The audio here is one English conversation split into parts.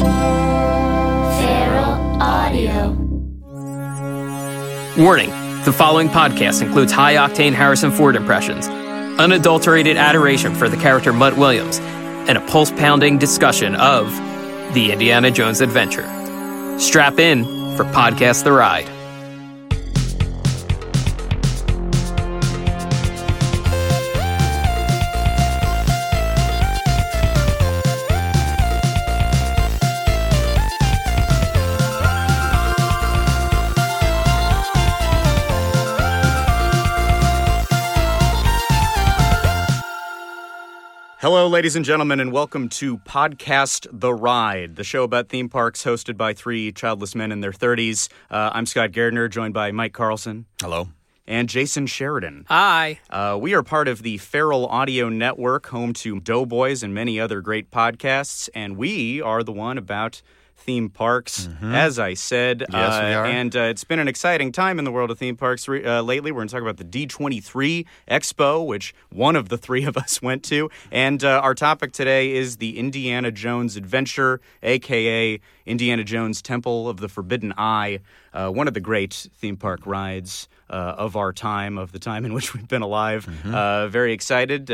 Feral Audio. Warning, the following podcast includes high-octane Harrison Ford impressions, unadulterated adoration for the character Mutt Williams, and a pulse-pounding discussion of the Indiana Jones adventure. Strap in for Podcast The Ride. Hello, ladies and gentlemen, and welcome to Podcast The Ride, the show about theme parks hosted by three childless men in their 30s. I'm Scott Gardner, joined by Mike Carlson. Hello. And Jason Sheridan. Hi. We are part of the Feral Audio Network, home to Doughboys and many other great podcasts, and we are the one about theme parks, as I said. Yes, we are. And it's been an exciting time in the world of theme parks lately. We're going to talk about the D23 Expo, which one of the three of us went to. And our topic today is the Indiana Jones Adventure, a.k.a. Indiana Jones Temple of the Forbidden Eye, one of the great theme park rides of our time, of the time in which we've been alive. Very excited.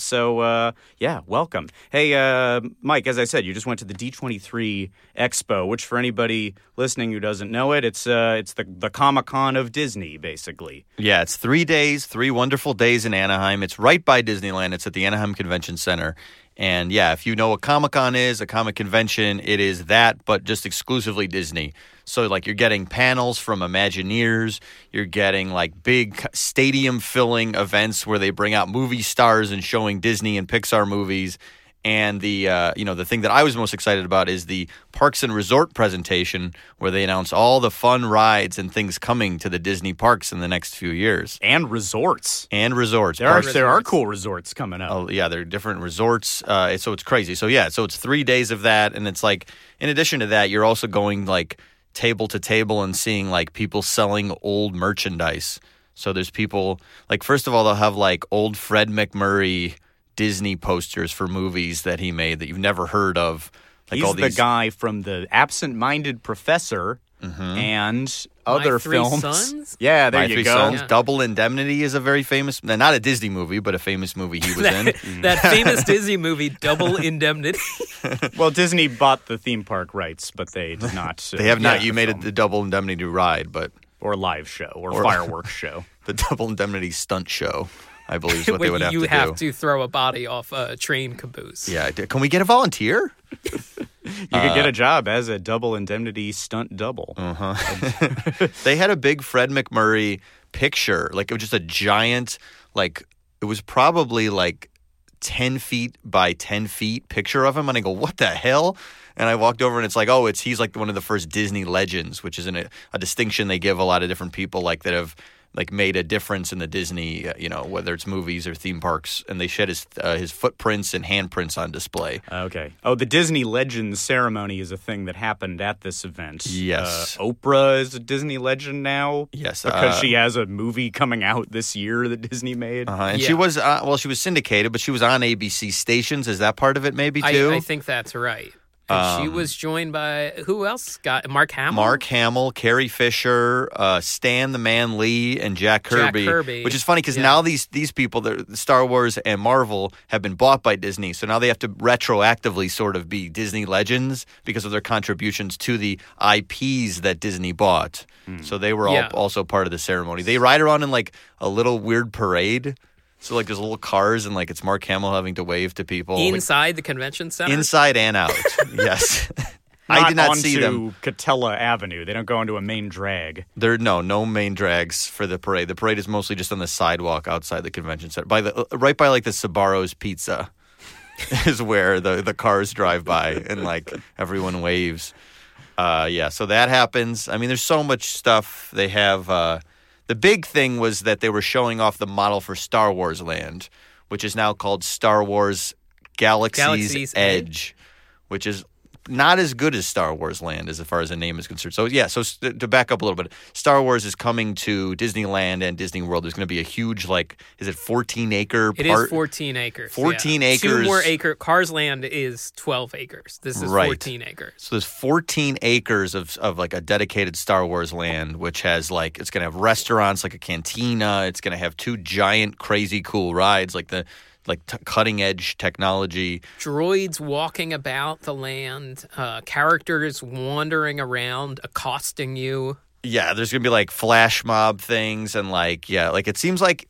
So, welcome. Hey, Mike, as I said, you just went to the D23 Expo, which for anybody listening who doesn't know it, it's the Comic-Con of Disney, basically. Yeah, it's 3 days, three wonderful days in Anaheim. It's right by Disneyland. It's at the Anaheim Convention Center. And yeah, if you know what Comic-Con is, a comic convention, it is that, but just exclusively Disney. So like you're getting panels from Imagineers, you're getting like big stadium filling events where they bring out movie stars and showing Disney and Pixar movies. And the the thing that I was most excited about is the Parks and Resort presentation, where they announce all the fun rides and things coming to the Disney parks in the next few years. And resorts. There are cool resorts coming up. Oh yeah, there are different resorts. So it's crazy. So yeah, so it's 3 days of that, and it's like in addition to that, you're also going like table to table and seeing like people selling old merchandise. So there's people like, first of all, they'll have like old Fred McMurray Disney posters for movies that he made that you've never heard of. Like the guy from The Absent-Minded Professor and other films. My Three Sons? Yeah, there you go. Sons. Yeah. Double Indemnity is a very famous, not a Disney movie, but a famous movie he was in. That famous Disney movie, Double Indemnity. Well, Disney bought the theme park rights, but they did not. They have not. You made it the Double Indemnity ride, but. Or live show, or fireworks show. The Double Indemnity stunt show, I believe, is what they would have to do. You have to throw a body off a train caboose. Yeah. Can we get a volunteer? You could get a job as a Double Indemnity stunt double. They had a big Fred McMurray picture. Like, it was just a giant, like, it was probably like 10 feet by 10 feet picture of him. And I go, what the hell? And I walked over and it's like, oh, he's like one of the first Disney Legends, which is a distinction they give a lot of different people like that have like made a difference in the Disney, whether it's movies or theme parks, and they shed his footprints and handprints on display. Okay. Oh, the Disney Legends ceremony is a thing that happened at this event. Yes. Oprah is a Disney legend now. Yes. Because she has a movie coming out this year that Disney made. And she was, she was syndicated, but she was on ABC stations. Is that part of it maybe too? I think that's right. She was joined by, who else, Scott? Mark Hamill? Mark Hamill, Carrie Fisher, Stan the Man Lee, and Jack Kirby. Which is funny because now these people, Star Wars and Marvel, have been bought by Disney. So now they have to retroactively sort of be Disney Legends because of their contributions to the IPs that Disney bought. So they were all also part of the ceremony. They ride around in like a little weird parade. So, like, there's little cars, and, like, it's Mark Hamill having to wave to people. Inside the convention center? Inside and out, yes. I did not see them. Catella Avenue. They don't go into a main drag. No main drags for the parade. The parade is mostly just on the sidewalk outside the convention center. Right by, like, the Sbarro's Pizza is where the cars drive by, and, like, everyone waves. So that happens. I mean, there's so much stuff they have. The big thing was that they were showing off the model for Star Wars Land, which is now called Star Wars Galaxy's Edge, which is not as good as Star Wars Land as far as a name is concerned. So, yeah, so to back up a little bit, Star Wars is coming to Disneyland and Disney World. There's going to be a huge, like, is it 14-acre part? It is 14 acres. 14 acres. 2 more acres. Cars Land is 12 acres. This is 14 acres. So there's 14 acres of like, a dedicated Star Wars Land, which has, like, it's going to have restaurants, like a cantina. It's going to have 2 giant, crazy, cool rides, like the... like cutting-edge technology. Droids walking about the land, characters wandering around, accosting you. Yeah, there's going to be, like, flash mob things and, like, yeah, like, it seems like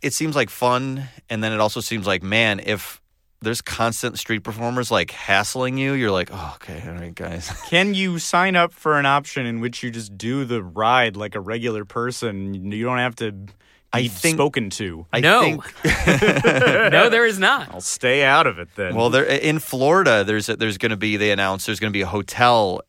fun, and then it also seems like, man, if there's constant street performers, like, hassling you, you're like, oh, okay, all right, guys. Can you sign up for an option in which you just do the ride like a regular person? You don't have to... spoken to. No, there is not. I'll stay out of it then. Well, there in Florida, there's going to be, they announced there's going to be a hotel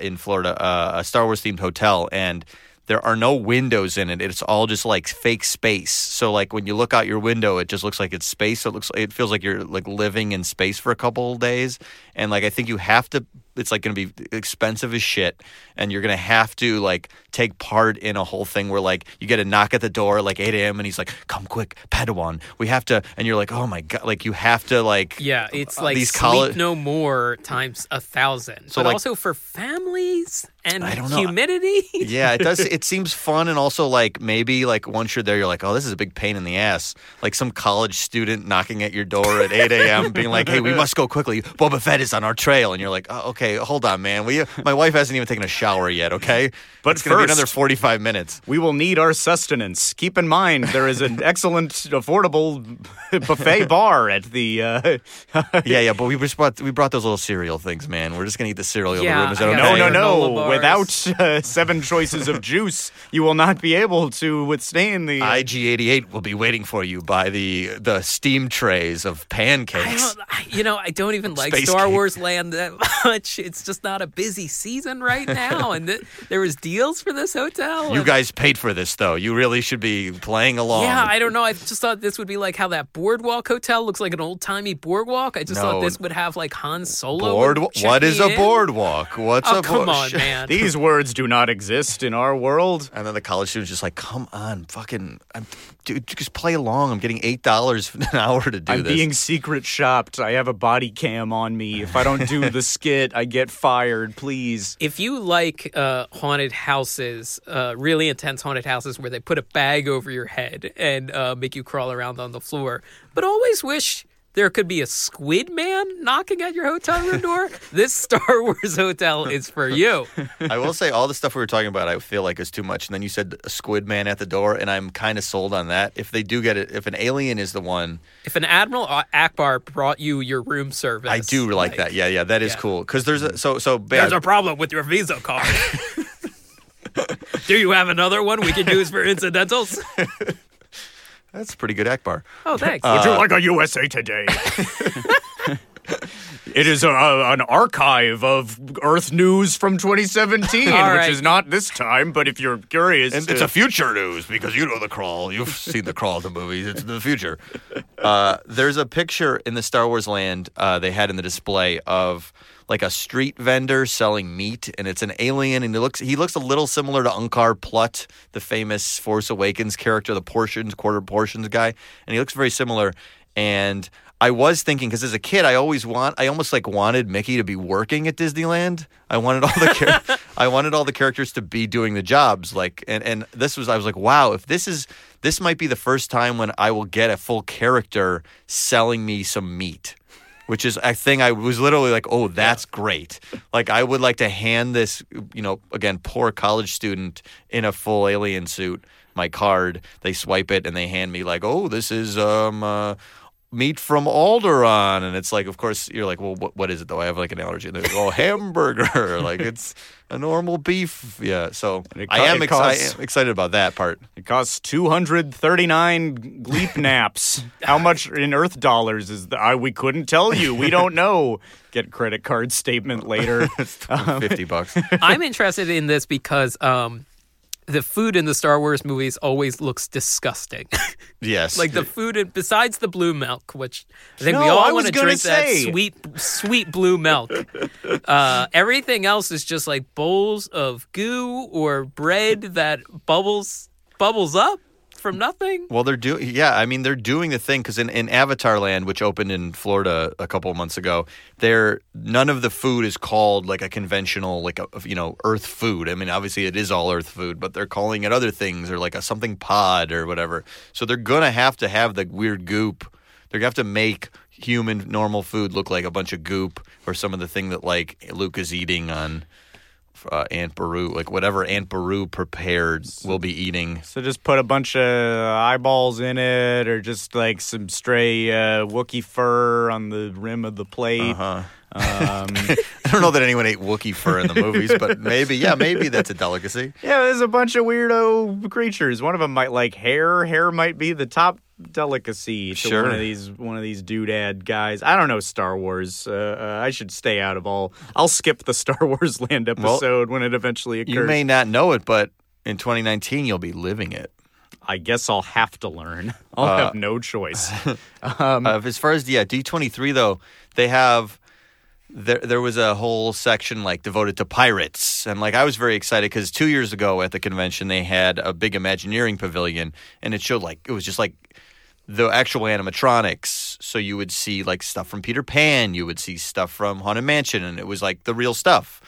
in Florida, a Star Wars themed hotel, and there are no windows in it. It's all just like fake space. So like when you look out your window, it just looks like it's space. So it feels like you're like living in space for a couple of days, and like I think you have to. It's like going to be expensive as shit, and you're going to have to like take part in a whole thing where like you get a knock at the door like 8 a.m. and he's like, "Come quick, Padawan, we have to." And you're like, "Oh my god!" Like you have to like yeah, it's like these sleep no more times 1,000. So but like, also for families and humidity. Yeah, it does. It seems fun, and also like maybe like once you're there, you're like, "Oh, this is a big pain in the ass." Like some college student knocking at your door at 8 a.m. being like, "Hey, we must go quickly. Boba Fett is on our trail," and you're like, "Oh, okay." Hold on, man. My wife hasn't even taken a shower yet, okay? But it's going to be another 45 minutes. We will need our sustenance. Keep in mind, there is an excellent, affordable buffet bar at the... Yeah, but we brought those little cereal things, man. We're just going to eat the cereal in the room. No. Without 7 choices of juice, you will not be able to withstand the... IG-88 will be waiting for you by the steam trays of pancakes. I don't even like Star Wars Land that much. It's just not a busy season right now, and there was deals for this hotel. You guys paid for this, though. You really should be playing along. Yeah, I don't know. I just thought this would be like how that Boardwalk hotel looks like an old-timey boardwalk. I just thought this would have like Han Solo. What is a boardwalk? Come on, man. These words do not exist in our world. And then the college student's just like, come on, fucking, dude, just play along. I'm getting $8 an hour to do this. I'm being secret shopped. I have a body cam on me. If I don't do the skit, I get fired, please. If you like haunted houses, really intense haunted houses where they put a bag over your head and make you crawl around on the floor, but always wish there could be a squid man knocking at your hotel room door, this Star Wars hotel is for you. I will say all the stuff we were talking about I feel like is too much, and then you said a squid man at the door, and I'm kind of sold on that. If they do get it, if an alien is the one. If an Admiral Akbar brought you your room service. I do like that. Yeah, that is cool. Because there's a... there's a problem with your Visa card. Do you have another one we can use for incidentals? That's pretty good, Akbar. Oh, thanks. Would you like a USA Today? It is an archive of Earth news from 2017, which is not this time, but if you're curious... And it's a future news, because you know The Crawl. You've seen The Crawl, the movies. It's the future. There's a picture in the Star Wars Land they had in the display of... like a street vendor selling meat, and it's an alien, and he looks a little similar to Unkar Plutt, the famous Force Awakens character, the quarter portions guy, and he looks very similar. And I was thinking, because as a kid, I almost wanted Mickey to be working at Disneyland. I wanted all the characters to be doing the jobs, like, and I was like, wow, if this might be the first time when I will get a full character selling me some meat. Which is a thing I was literally like, oh, that's great. Like, I would like to hand this, again, poor college student in a full alien suit, my card. They swipe it and they hand me like, oh, this is meat from Alderaan. And it's like, of course, you're like, well, what is it, though? I have like an allergy. And they're like, oh, hamburger. Like, it's a normal beef. Yeah, so I am excited about that part. It costs 239 Gleep naps. How much in Earth dollars is that? We couldn't tell you. We don't know. Get credit card statement later. It's $50. I'm interested in this because the food in the Star Wars movies always looks disgusting. Yes. Like the food, in, besides the blue milk, which I think we all want to drink that sweet blue milk. Everything else is just like bowls of goo or bread that bubbles up from nothing. Well, they're doing the thing because in Avatar Land, which opened in Florida a couple of months ago, none of the food is called like a conventional, like Earth food. I mean, obviously it is all Earth food, but they're calling it other things or like a something pod or whatever. So they're gonna have to have the weird goop. They're gonna have to make human normal food look like a bunch of goop or some of the thing that like Luke is eating on. Aunt Beru, like whatever Aunt Beru prepared will be eating. So just put a bunch of eyeballs in it or just like some stray Wookiee fur on the rim of the plate. Uh-huh. I don't know that anyone ate Wookiee fur in the movies, but maybe that's a delicacy. Yeah, there's a bunch of weirdo creatures. One of them might like hair. Hair might be the top delicacy to one of these doodad guys. I don't know Star Wars. I should stay out of all. I'll skip the Star Wars Land episode when it eventually occurs. You may not know it, but in 2019 you'll be living it. I guess I'll have to learn. I'll have no choice. As far as D23 though, they have. There was a whole section like devoted to pirates, and like I was very excited because 2 years ago at the convention they had a big Imagineering pavilion, and it showed like it was just like the actual animatronics. So you would see like stuff from Peter Pan, you would see stuff from Haunted Mansion, and it was like the real stuff.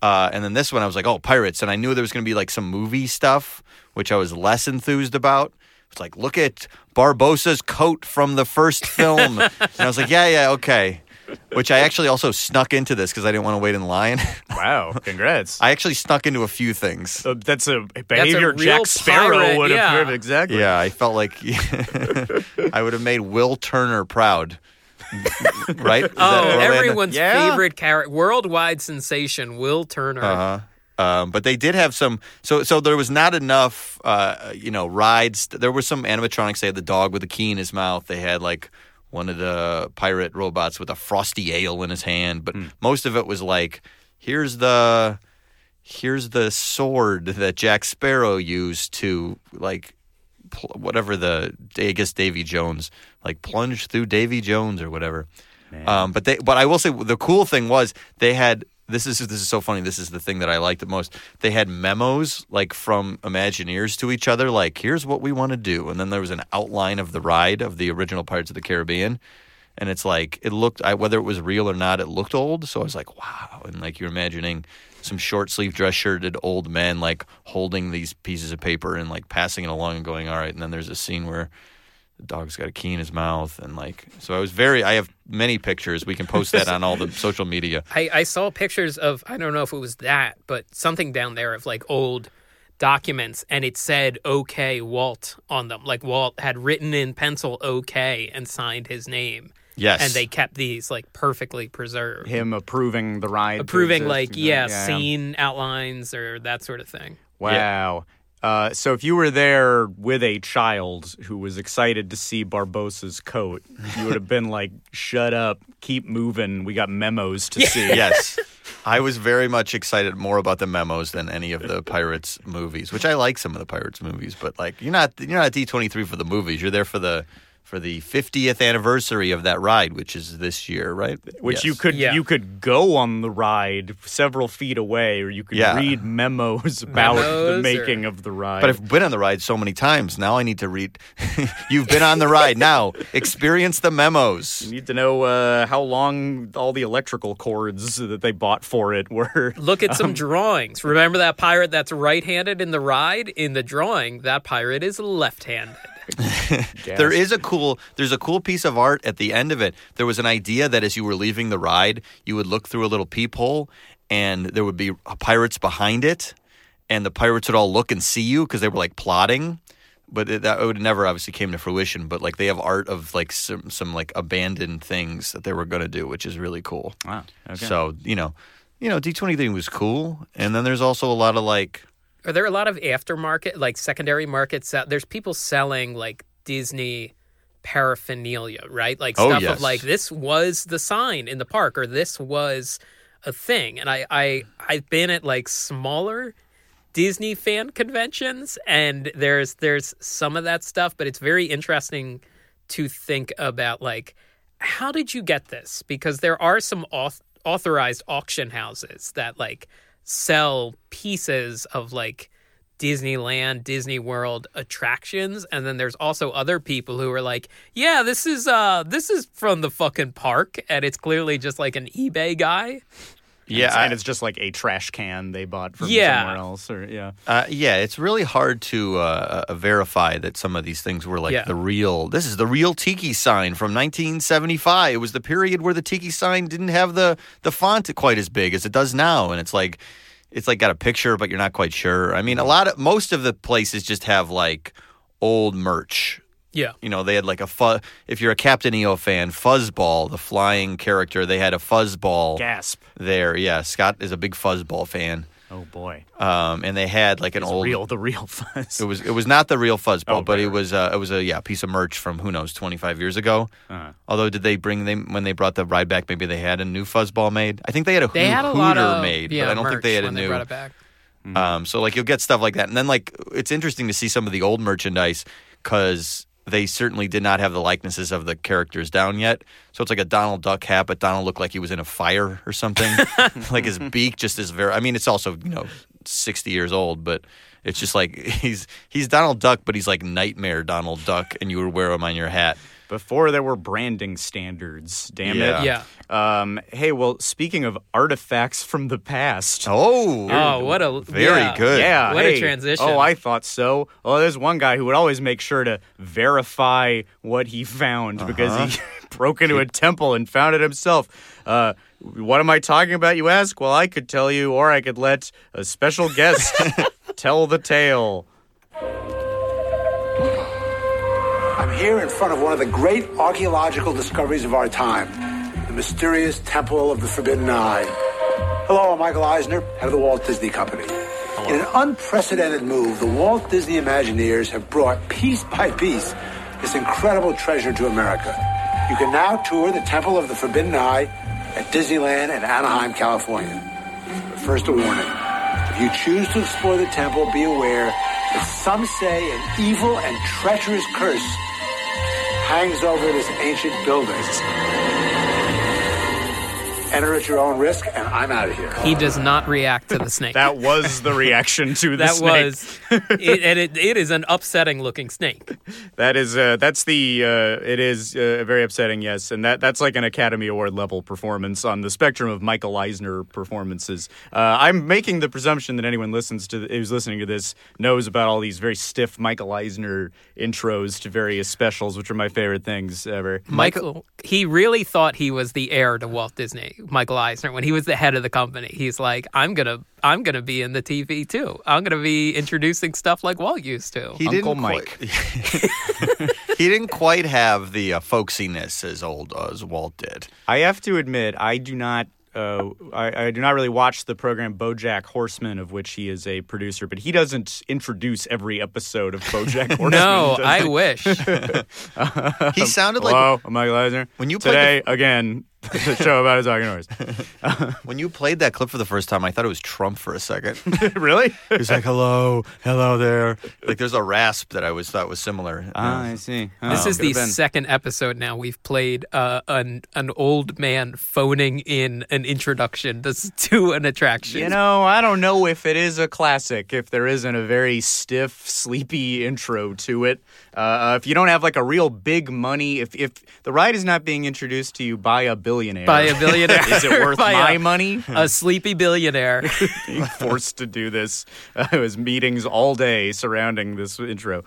And then this one I was like, oh, pirates, and I knew there was going to be like some movie stuff, which I was less enthused about. It's like, look at Barbosa's coat from the first film, and I was like, yeah, okay. Which I actually also snuck into this because I didn't want to wait in line. Wow, congrats. I actually snuck into a few things. So that's a behavior Jack Sparrow would have driven. Exactly. Yeah, I felt like I would have made Will Turner proud. Right? Is everyone's favorite character. Worldwide sensation, Will Turner. Uh-huh. But they did have some, so there was not enough, rides. There were some animatronics. They had the dog with a key in his mouth. They had like one of the pirate robots with a frosty ale in his hand, but most of it was like, here's the sword that Jack Sparrow used to like Davy Jones, like plunge through Davy Jones or whatever. But I will say the cool thing was they had. This is so funny. This is the thing that I liked the most. They had memos like from Imagineers to each other, like here's what we want to do, and then there was an outline of the ride of the original Pirates of the Caribbean, and it's like it looked whether it was real or not, it looked old. So I was like, wow, and like you're imagining some short sleeve dress shirted old men like holding these pieces of paper and like passing it along and going, all right. And then there's a scene where the dog's got a key in his mouth, and like so. I have many pictures. We can post that on all the social media. I saw pictures of, I don't know if it was that, but something down there of like old documents, and it said "Okay, Walt" on them. Like Walt had written in pencil "Okay" and signed his name. Yes, and they kept these like perfectly preserved. Him approving the ride, scene outlines or that sort of thing. Wow. Yeah. So if you were there with a child who was excited to see Barbosa's coat, you would have been like, shut up, keep moving. We got memos to see. Yes. I was very much excited more about the memos than any of the Pirates movies, which I like some of the Pirates movies. But like you're not at D23 for the movies. You're there for the 50th anniversary of that ride, which is this year, right? Which you could go on the ride several feet away, or you could read memos about the making of the ride. But I've been on the ride so many times. Now I need to read. You've been on the ride. Now experience the memos. You need to know how long all the electrical cords that they bought for it were. Look at some drawings. Remember that pirate that's right-handed in the ride? In the drawing, that pirate is left-handed. There's a cool piece of art at the end of it. There was an idea that as you were leaving the ride, you would look through a little peephole and there would be pirates behind it, and the pirates would all look and see you because they were like plotting, but that would never obviously came to fruition. But like they have art of like some like abandoned things that they were going to do, which is really cool. Wow. Okay. So, D23 was cool, and then there's also a lot of like, are there a lot of aftermarket, like secondary markets? There's people selling like Disney paraphernalia, right? Like stuff of like, this was the sign in the park, or this was a thing. And I've been at like smaller Disney fan conventions, and there's some of that stuff, but it's very interesting to think about, like, how did you get this? Because there are some authorized auction houses that, like, sell pieces of, like, Disneyland, Disney World attractions, and then there's also other people who are like, yeah, this is from the fucking park, and it's clearly just like an eBay guy. Yeah, and it's just like a trash can they bought from somewhere else. Or it's really hard to verify that some of these things were like the real. This is the real Tiki sign from 1975. It was the period where the Tiki sign didn't have the font quite as big as it does now, and it's like got a picture, but you're not quite sure. I mean, most of the places just have like old merch. Yeah. You know, they had like if you're a Captain EO fan, Fuzzball, the flying character, they had a Fuzzball. Gasp. There, yeah. Scott is a big Fuzzball fan. Oh, boy. And they had like the real Fuzz. It was not the real Fuzzball, but it was a piece of merch from, who knows, 25 years ago. Uh-huh. Although, did they bring them, when they brought the ride back, maybe they had a new Fuzzball made? I think they had a Hooter made, but I don't think they had a new. They brought it back. Mm-hmm. So like you'll get stuff like that. And then like it's interesting to see some of the old merchandise because they certainly did not have the likenesses of the characters down yet. So it's like a Donald Duck hat, but Donald looked like he was in a fire or something. Like his beak just is very... I mean, it's also, 60 years old, but it's just like he's Donald Duck, but he's like nightmare Donald Duck, and you would wear him on your hat. Before there were branding standards, damn it. Yeah. Hey, well, speaking of artifacts from the past. Oh, what a... Very good. Yeah. What a transition. Oh, I thought so. Oh, there's one guy who would always make sure to verify what he found because he broke into a temple and found it himself. What am I talking about, you ask? Well, I could tell you, or I could let a special guest tell the tale. I'm here in front of one of the great archaeological discoveries of our time, the mysterious Temple of the Forbidden Eye. Hello, I'm Michael Eisner, head of the Walt Disney Company. Hello. In an unprecedented move, the Walt Disney Imagineers have brought, piece by piece, this incredible treasure to America. You can now tour the Temple of the Forbidden Eye at Disneyland in Anaheim, California. But first, a warning. If you choose to explore the temple, be aware that some say an evil and treacherous curse hangs over this ancient building. Enter at your own risk, and I'm out of here. He does not react to the snake. That was the reaction to the snake. It is an upsetting-looking snake. It is very upsetting, yes. And that's like an Academy Award-level performance on the spectrum of Michael Eisner performances. I'm making the presumption that anyone who's listening to this knows about all these very stiff Michael Eisner intros to various specials, which are my favorite things ever. Michael, he really thought he was the heir to Walt Disney. Michael Eisner, when he was the head of the company, he's like, I'm gonna be in the TV too. I'm gonna be introducing stuff like Walt used to. He didn't quite have the folksiness as old as Walt did. I have to admit, I do not really watch the program BoJack Horseman, of which he is a producer, but he doesn't introduce every episode of BoJack Horseman. No, I wish. He sounded like... Hello, I'm Michael Eisner. Again, the show about his talking horse. When you played that clip for the first time, I thought it was Trump for a second. Really? He's like, hello there. Like, there's a rasp that I always thought was similar. Ah, I see. Oh, this is the second episode now we've played an old man phoning in an introduction to an attraction. I don't know if it is a classic, if there isn't a very stiff, sleepy intro to it. If you don't have, like, a real big money, if the ride is not being introduced to you by a billionaire. By a billionaire. Is it worth my money? A sleepy billionaire. Being forced to do this. It was meetings all day surrounding this intro.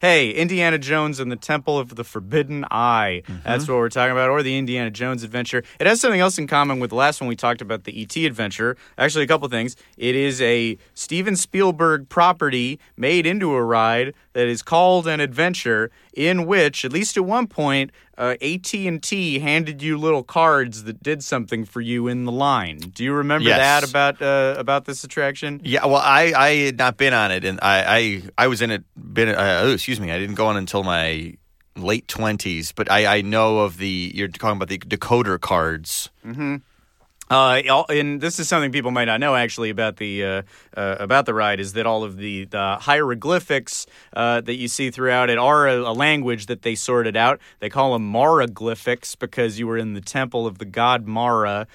Hey, Indiana Jones and the Temple of the Forbidden Eye. Mm-hmm. That's what we're talking about. Or the Indiana Jones adventure. It has something else in common with the last one we talked about, the E.T. adventure. Actually, a couple things. It is a Steven Spielberg property made into a ride that is called an adventure, in which, at least at one point, AT&T handed you little cards that did something for you in the line. Do you remember that about this attraction? Yeah, well, I had not been on it, and I was in it. I didn't go on until my late 20s, but I know of you're talking about the decoder cards. Mm-hmm. And this is something people might not know actually about the ride is that all of the hieroglyphics that you see throughout it are a language that they sorted out. They call them Maraglyphics because you were in the temple of the god Mara.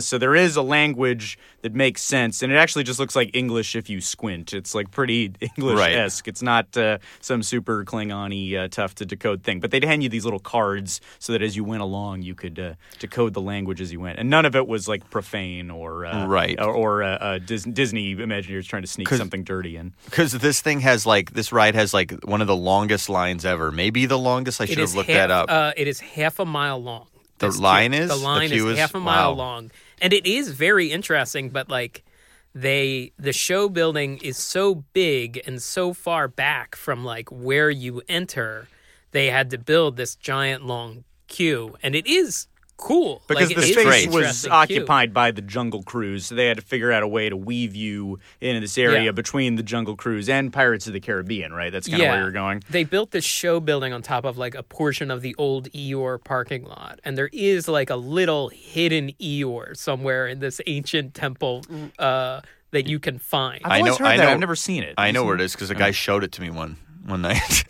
So there is a language that makes sense, and it actually just looks like English if you squint. It's like pretty English-esque. Right. It's not some super Klingon-y, tough to decode thing. But they'd hand you these little cards so that as you went along, you could decode the language as you went. And none of it was like profane or Disney Imagineers trying to sneak something dirty in. Because this ride has like one of the longest lines ever. Maybe the longest. I should have looked that up. It is half a mile long. The line is half a mile long, and it is very interesting. But like the show building is so big and so far back from like where you enter, they had to build this giant long queue, and it is. Cool. Because the space was occupied by the Jungle Cruise, so they had to figure out a way to weave you into this area between the Jungle Cruise and Pirates of the Caribbean, right? That's kind of where you're going. They built this show building on top of like a portion of the old Eeyore parking lot, and there is like a little hidden Eeyore somewhere in this ancient temple that you can find. I've never seen it. I know where it is because a guy showed it to me one night,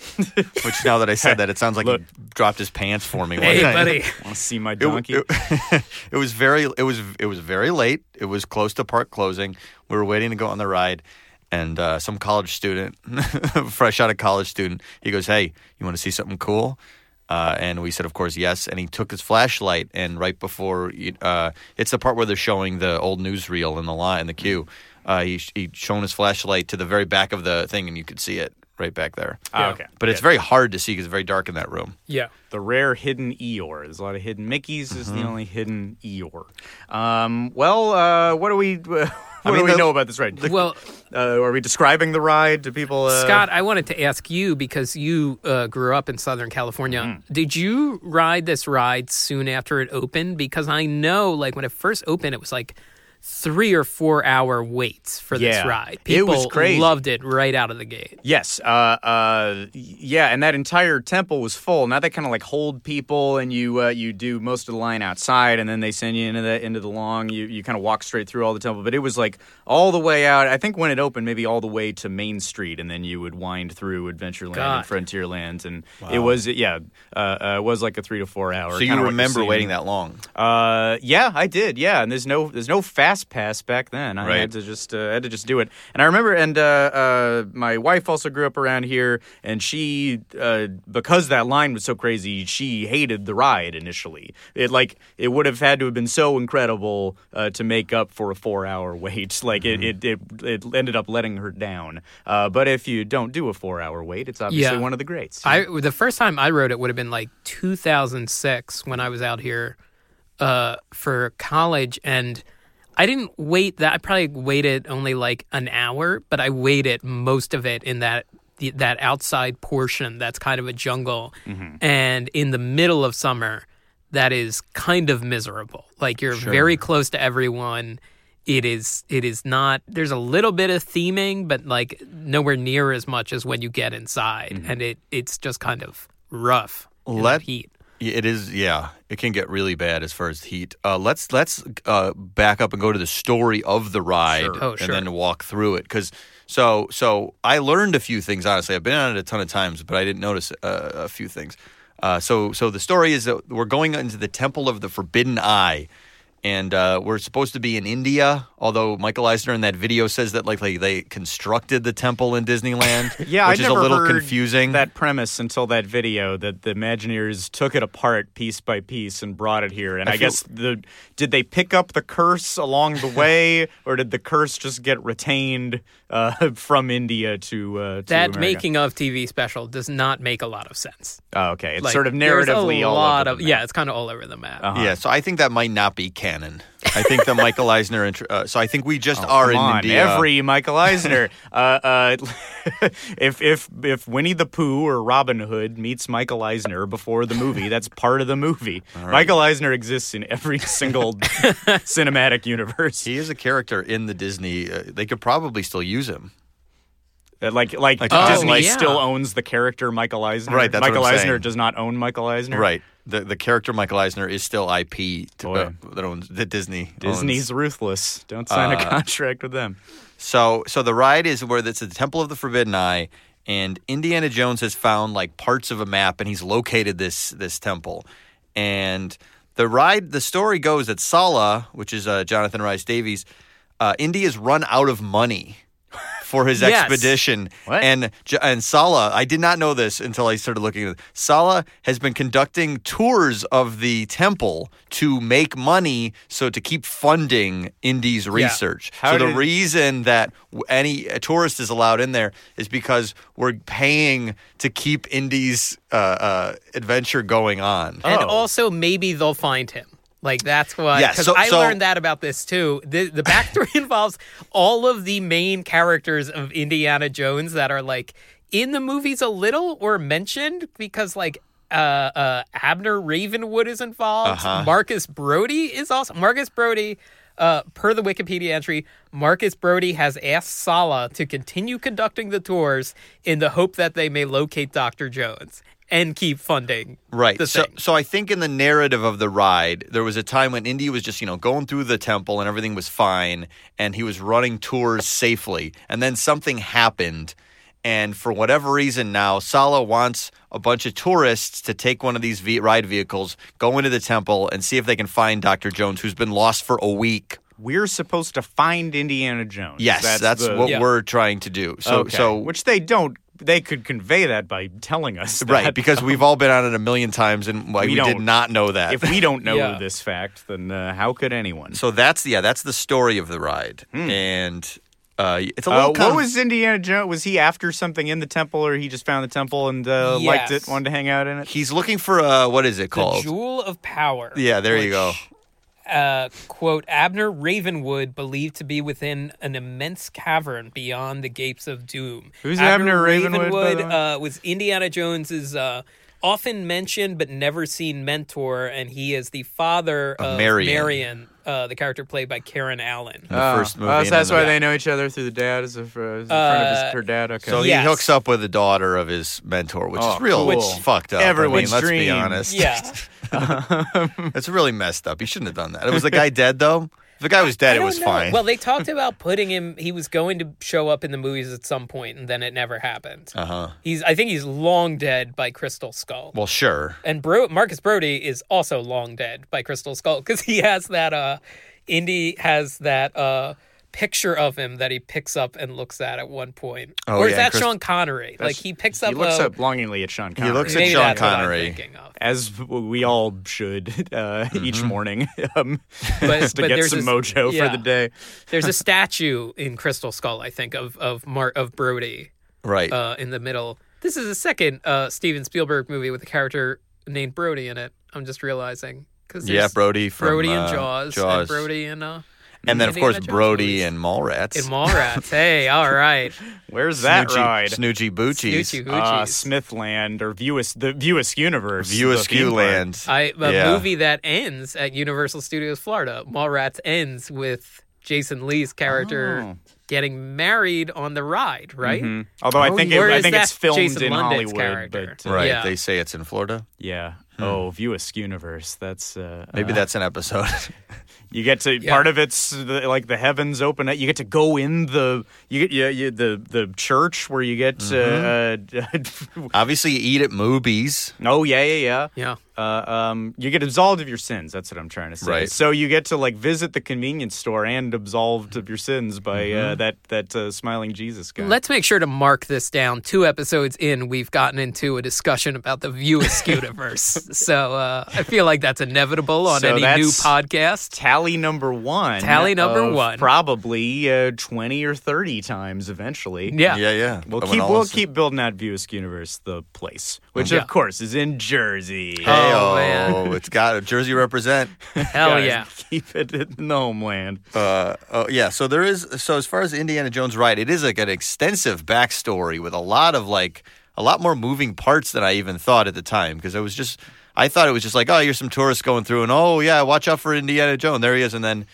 which now that I said that, it sounds like he dropped his pants for me. Hey, buddy, want to see my donkey? It was very late. It was close to park closing. We were waiting to go on the ride, and some college student, fresh out of college student, he goes, "Hey, you want to see something cool?" And we said, of course, yes. And he took his flashlight, and right before it's the part where they're showing the old newsreel in the line in the queue, he shone his flashlight to the very back of the thing, and you could see it. Right back there. Yeah. Oh, okay. But it's very hard to see because it's very dark in that room. Yeah. The rare hidden Eeyore. There's a lot of hidden Mickeys. This is the only hidden Eeyore. What do we... What do we know about this ride? Are we describing the ride to people? Scott, I wanted to ask you because you grew up in Southern California. Mm-hmm. Did you ride this ride soon after it opened? Because I know, like, when it first opened, it was like 3 or 4 hour waits for this ride. People loved it right out of the gate. Yes. And that entire temple was full. Now they kind of like hold people, and you do most of the line outside, and then they send you into the long. You kind of walk straight through all the temple, but it was like all the way out. I think when it opened, maybe all the way to Main Street, and then you would wind through Adventureland and Frontierland, and it was like a 3 to 4 hour. So you remember waiting that long? Yeah, I did. Yeah, and there's no fast pass back then. I had to just do it. And I remember, and my wife also grew up around here, and she, because that line was so crazy, she hated the ride initially. It would have had to have been so incredible to make up for a 4 hour wait. It ended up letting her down. But if you don't do a 4 hour wait, it's obviously one of the greats. The first time I rode it would have been like 2006 when I was out here for college, and I didn't wait that. I probably waited only like an hour, but I waited most of it in that outside portion that's kind of a jungle. Mm-hmm. And in the middle of summer, that is kind of miserable. Like you're very close to everyone. It is not, there's a little bit of theming, but like nowhere near as much as when you get inside. Mm-hmm. And it's just kind of rough in the heat. It is, yeah. It can get really bad as far as heat. Let's back up and go to the story of the ride and then walk through it. Because so I learned a few things. Honestly, I've been on it a ton of times, but I didn't notice a few things. So the story is that we're going into the Temple of the Forbidden Eye, and we're supposed to be in India. Although Michael Eisner in that video says that like they constructed the temple in Disneyland, which is a little confusing. That premise until that video that the Imagineers took it apart piece by piece and brought it here. And I guess did they pick up the curse along the way, or did the curse just get retained from India to that America? Making of TV special does not make a lot of sense. Oh, okay, it's like, sort of narratively it's kind of all over the map. Uh-huh. Yeah, so I think that might not be canon. I think the Michael Eisner so I think we just are in India. Every Michael Eisner. If Winnie the Pooh or Robin Hood meets Michael Eisner before the movie, that's part of the movie. Right. Michael Eisner exists in every single cinematic universe. He is a character in the Disney. They could probably still use him. Disney still owns the character Michael Eisner. Right, that's Michael Eisner does not own Michael Eisner. Right. the character Michael Eisner is still IP that owns the Disney. Disney's ruthless. Don't sign a contract with them. So the ride is where it's the Temple of the Forbidden Eye, and Indiana Jones has found like parts of a map, and he's located this temple. And the story goes that Sala, which is Jonathan Rhys Davies, India's run out of money for his expedition. What? And Sala, I did not know this until I started looking at it. Sala has been conducting tours of the temple to make money, so to keep funding Indy's research. The reason that any tourist is allowed in there is because we're paying to keep Indy's adventure going on. And also maybe they'll find him. Like, that's what... Because I learned that about this, too. The backstory involves all of the main characters of Indiana Jones that are, like, in the movies a little or mentioned because, like, Abner Ravenwood is involved. Uh-huh. Marcus Brody is also... Marcus Brody, per the Wikipedia entry, Marcus Brody has asked Sala to continue conducting the tours in the hope that they may locate Dr. Jones. And keep funding. Right. So I think in the narrative of the ride, there was a time when Indy was just, going through the temple and everything was fine and he was running tours safely. And then something happened. And for whatever reason now, Sala wants a bunch of tourists to take one of these ride vehicles, go into the temple and see if they can find Dr. Jones, who's been lost for a week. We're supposed to find Indiana Jones. Yes, that's what we're trying to do. So which they don't. They could convey that by telling us that. Right, because we've all been on it a million times and we did not know that. If we don't know this fact, then how could anyone? So that's the story of the ride. Mm. And it's a little what was Indiana Jones? Was he after something in the temple or he just found the temple and liked it, wanted to hang out in it? He's looking for, what is it called? The Jewel of Power. Yeah, there you go. Quote, Abner Ravenwood believed to be within an immense cavern beyond the gates of doom. Who's Abner Ravenwood? Was Indiana Jones's often mentioned but never seen mentor, and he is the father of Marion. The character played by Karen Allen. The first movie. So that's why they know each other through the dad as a friend of her dad. Okay. So he hooks up with the daughter of his mentor, which is real fucked up. Everyone's dream. Let's be honest. Yeah. That's really messed up. He shouldn't have done that. Was the guy dead, though? If the guy was dead, it was fine. Well, they talked about putting him... He was going to show up in the movies at some point, and then it never happened. Uh-huh. I think he's long dead by Crystal Skull. Well, sure. And Marcus Brody is also long dead by Crystal Skull, because he has that... Indy has that... picture of him that he picks up and looks at one point. Or is that Sean Connery? Like, he picks up... He looks up longingly at Sean Connery. He looks at Sean Connery. As we all should each morning to get some mojo for the day. There's a statue in Crystal Skull, I think, of Brody. Right. In the middle. This is the second Steven Spielberg movie with a character named Brody in it, I'm just realizing. Brody from... Brody and Jaws. And Brody and... And then, of course, Brody and Mallrats. Hey, all right. Where's that ride? Snoochie Boochies. Smithland or View-Askew Universe. View-Askew Land. A movie that ends at Universal Studios Florida. Mallrats ends with Jason Lee's character getting married on the ride, right? Mm-hmm. Although I think it's filmed Jason in London's Hollywood. Character. But, right, they say it's in Florida. Yeah. Oh, View-Askew Universe. That's maybe that's an episode. You get to part of it's like the heavens open. You get to go in the church where you get obviously you eat at movies. Oh yeah. You get absolved of your sins. That's what I'm trying to say. Right. So you get to like visit the convenience store and absolved of your sins by that smiling Jesus guy. Let's make sure to mark this down. 2 episodes in, we've gotten into a discussion about the View-Askew-iverse. So I feel like that's inevitable on any new podcast. Tally number one. Probably 20 or 30 times eventually. Yeah. We'll keep building that View-Askew-iverse, the place, which of course is in Jersey. Oh, man. It's got a Jersey represent. Hell yeah. Keep it in the homeland. So as far as Indiana Jones ride, it is like an extensive backstory with a lot more moving parts than I even thought at the time, because I thought it was just like, oh, here's some tourists going through and oh yeah, watch out for Indiana Jones. There he is, and then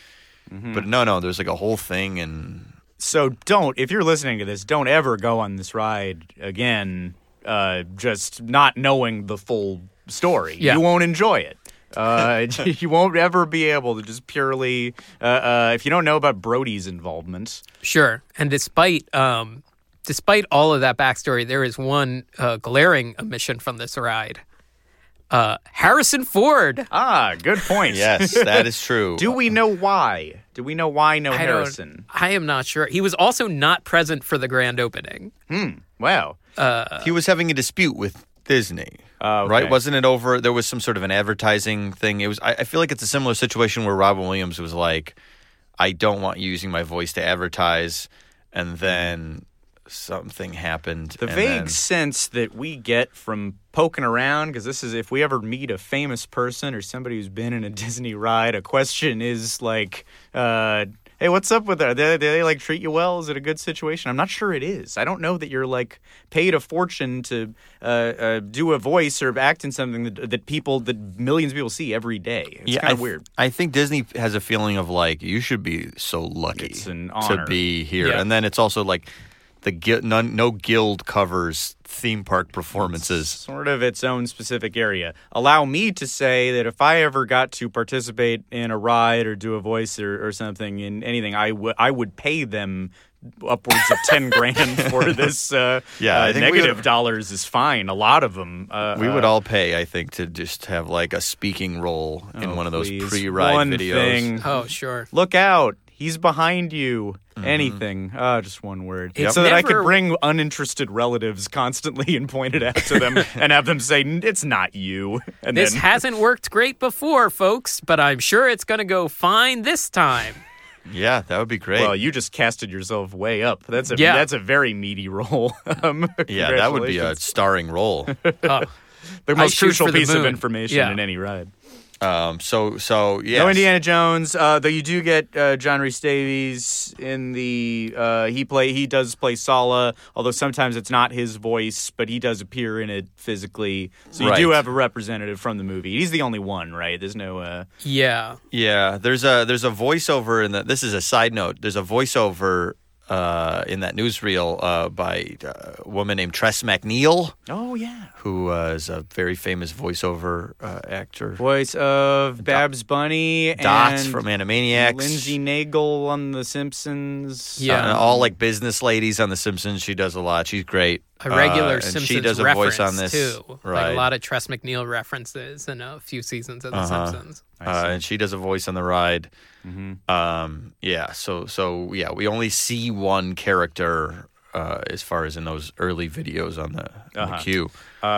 but no, there's like a whole thing. And so if you're listening to this, don't ever go on this ride again just not knowing the full story. Yeah. You won't enjoy it. You won't ever be able to just purely if you don't know about Brody's involvement. Sure. And despite all of that backstory, there is one glaring omission from this ride. Harrison Ford. Ah, good point. Yes, that is true. Do we know why? No Harrison? I am not sure. He was also not present for the grand opening. Wow. He was having a dispute with Disney. Okay. Right? Wasn't it over? There was some sort of an advertising thing. It was. I feel like it's a similar situation where Robin Williams was like, I don't want you using my voice to advertise. And then something happened. The vague sense that we get from poking around, because this is, if we ever meet a famous person or somebody who's been in a Disney ride, a question is like, hey, what's up with that? Do they like treat you well? Is it a good situation? I'm not sure it is. I don't know that you're like paid a fortune to do a voice or act in something that millions of people see every day. It's kind of weird. I think Disney has a feeling of like, you should be so lucky to be here. Yeah. And then it's also like, no guild covers theme park performances. It's sort of its own specific area. Allow me to say that if I ever got to participate in a ride or do a voice or something in anything, I would pay them upwards of $10,000 for this. Negative dollars is fine. A lot of them. We would all pay, I think, to just have like a speaking role in one of those pre-ride videos. Oh, sure. Look out. He's behind you. Mm-hmm. Anything. Just one word. Yep. So that I could bring uninterested relatives constantly and point it out to them and have them say, it's not you. And this hasn't worked great before, folks, but I'm sure it's going to go fine this time. Yeah, that would be great. Well, you just casted yourself way up. That's a very meaty role. Yeah, that would be a starring role. The most crucial piece of information in any ride. Yes. No Indiana Jones, though you do get John Rhys Davies in the he does play Sala, although sometimes it's not his voice, but he does appear in it physically. So you do have a representative from the movie. He's the only one, right? There's no Yeah, there's a voiceover in that. This is a side note. There's a voiceover in that newsreel by a woman named Tress MacNeille. Oh, yeah. Who is a very famous voiceover actor. Voice of Babs Bunny. Dots from Animaniacs. Lindsay Nagle on The Simpsons. Yeah. All like business ladies on The Simpsons. She does a lot. She's great. A regular Simpsons she does a reference, voice on this, too. Right. Like a lot of Tress MacNeille references in a few seasons of The Simpsons. And she does a voice on the ride. Mm-hmm. We only see one character as far as in those early videos on the queue.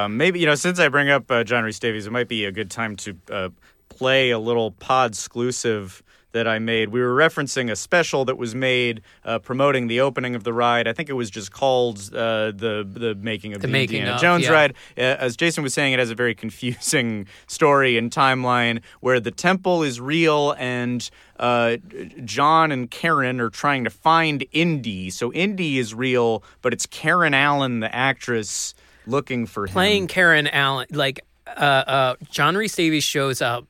Maybe, since I bring up John Rhys Davies, it might be a good time to play a little pod-sclusive that I made. We were referencing a special that was made promoting the opening of the ride. I think it was just called the making of the Indiana Jones ride. As Jason was saying, it has a very confusing story and timeline where the temple is real and John and Karen are trying to find Indy. So Indy is real, but it's Karen Allen, the actress, looking for him. Playing Karen Allen. Like, John Rhys Davies shows up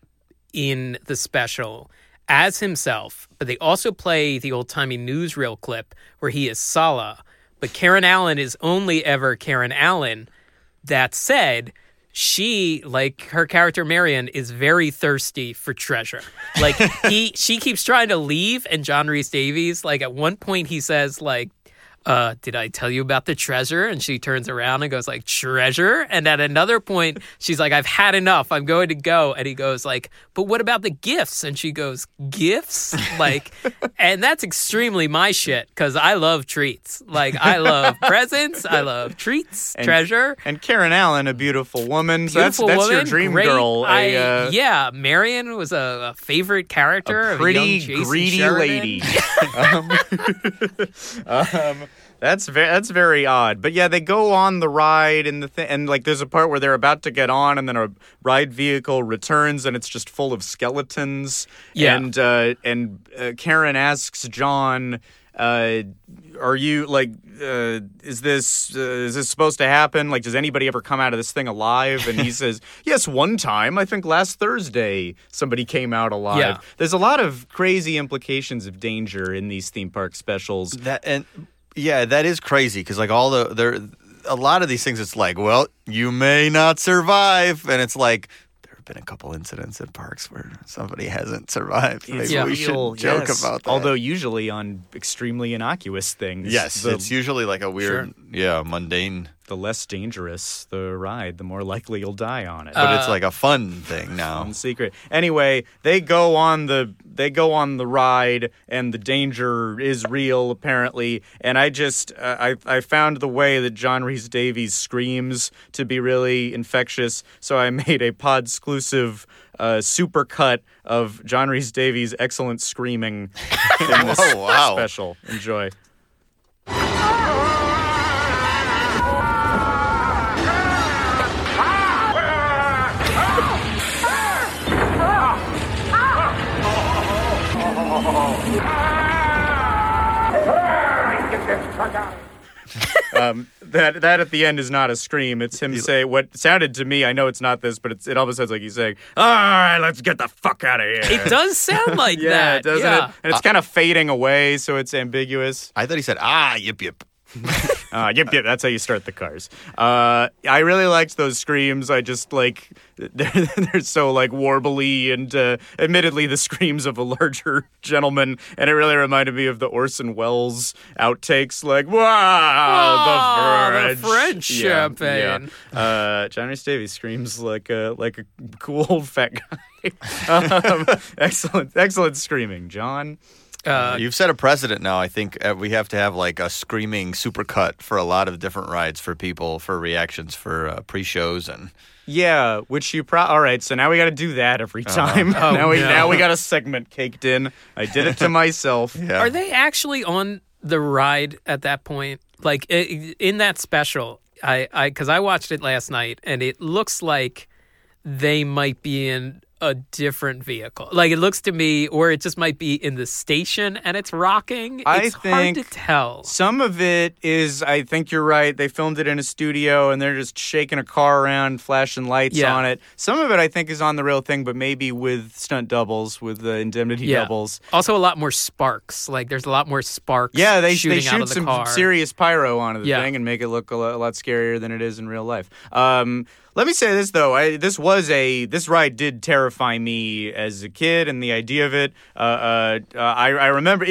in the special as himself, but they also play the old-timey newsreel clip where he is Sala, but Karen Allen is only ever Karen Allen. That said, she, like her character Marion, is very thirsty for treasure. Like, she keeps trying to leave, and John Rhys Davies, like, at one point he says, like, did I tell you about the treasure? And she turns around and goes, like, treasure? And at another point, she's like, I've had enough. I'm going to go. And he goes, like, but what about the gifts? And she goes, gifts? Like, and that's extremely my shit, because I love treats. Like, I love presents. I love treats, treasure. And Karen Allen, a beautiful woman. That's your dream great, girl. Marion was a favorite character. A pretty, of a young greedy Sheridan. Lady. That's very odd. But yeah, they go on the ride and like there's a part where they're about to get on and then a ride vehicle returns and it's just full of skeletons. Yeah. And Karen asks John, are you like, is this supposed to happen? Like, does anybody ever come out of this thing alive? And he says, yes, one time. I think last Thursday somebody came out alive. Yeah. There's a lot of crazy implications of danger in these theme park specials. That is crazy because like all the a lot of these things, it's like, well, you may not survive. And it's like, there have been a couple incidents in parks where somebody hasn't survived. Maybe we should joke about that. Although usually on extremely innocuous things. Yes, it's usually like a weird, mundane. The less dangerous the ride, the more likely you'll die on it. But it's like a fun thing now. Fun secret. Anyway, they go on the ride, and the danger is real apparently. And I just I found the way that John Rhys Davies screams to be really infectious. So I made a pod-exclusive supercut of John Rhys Davies' excellent screaming in this special. Enjoy. That at the end is not a scream. It's him saying what sounded to me, I know it's not this, but it almost sounds like he's saying, all right, let's get the fuck out of here. It does sound like that. Doesn't it? And it's kind of fading away, so it's ambiguous. I thought he said, yip, yip. Yep, yep. That's how you start the Cars. I really liked those screams. I just like they're so like warbly, and admittedly the screams of a larger gentleman. And it really reminded me of the Orson Welles outtakes, like wow, the French champagne. Yeah. John Rhys Davies screams like a cool old fat guy. Excellent screaming, John. You've set a precedent now. I think we have to have like a screaming supercut for a lot of different rides for people, for reactions, for pre-shows and... Yeah, which you probably... All right, so now we got to do that every time. Now we got a segment caked in. I did it to myself. Yeah. Are they actually on the ride at that point? Like, in that special, because I watched it last night, and it looks like they might be in... a different vehicle. Like, it looks to me, or it just might be in the station and it's rocking. It's hard to tell. Some of it is, I think you're right, they filmed it in a studio and they're just shaking a car around, flashing lights on it. Some of it, I think, is on the real thing, but maybe with stunt doubles, with the indemnity doubles. Also a lot more sparks. Like, there's a lot more sparks. Yeah, they shoot out of the car. Serious pyro onto the thing and make it look a lot scarier than it is in real life. Let me say this, though. This ride did terrify me as a kid, and the idea of it. I remember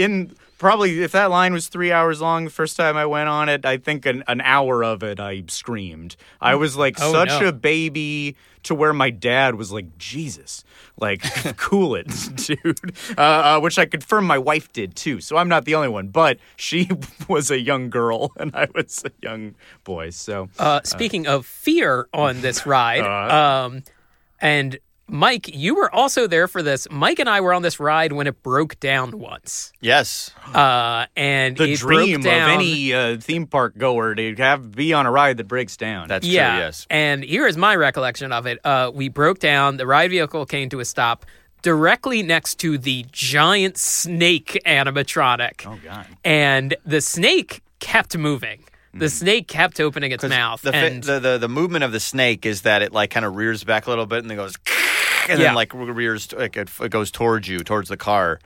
probably if that line was 3 hours long the first time I went on it, I think an hour of it I screamed. I was like such a baby, to where my dad was like, Jesus, like, cool it, dude. Which I confirm my wife did too, so I'm not the only one, but she was a young girl and I was a young boy. So speaking of fear on this ride, and Mike, you were also there for this. Mike and I were on this ride when it broke down once. Yes. And the dream of any theme park goer to be on a ride that breaks down. That's true, yes. And here is my recollection of it. We broke down. The ride vehicle came to a stop directly next to the giant snake animatronic. Oh, God. And the snake kept moving. The snake kept opening its mouth. The movement of the snake is that it like kind of rears back a little bit and then goes... And then, like, rears, like, it goes towards you, towards the car.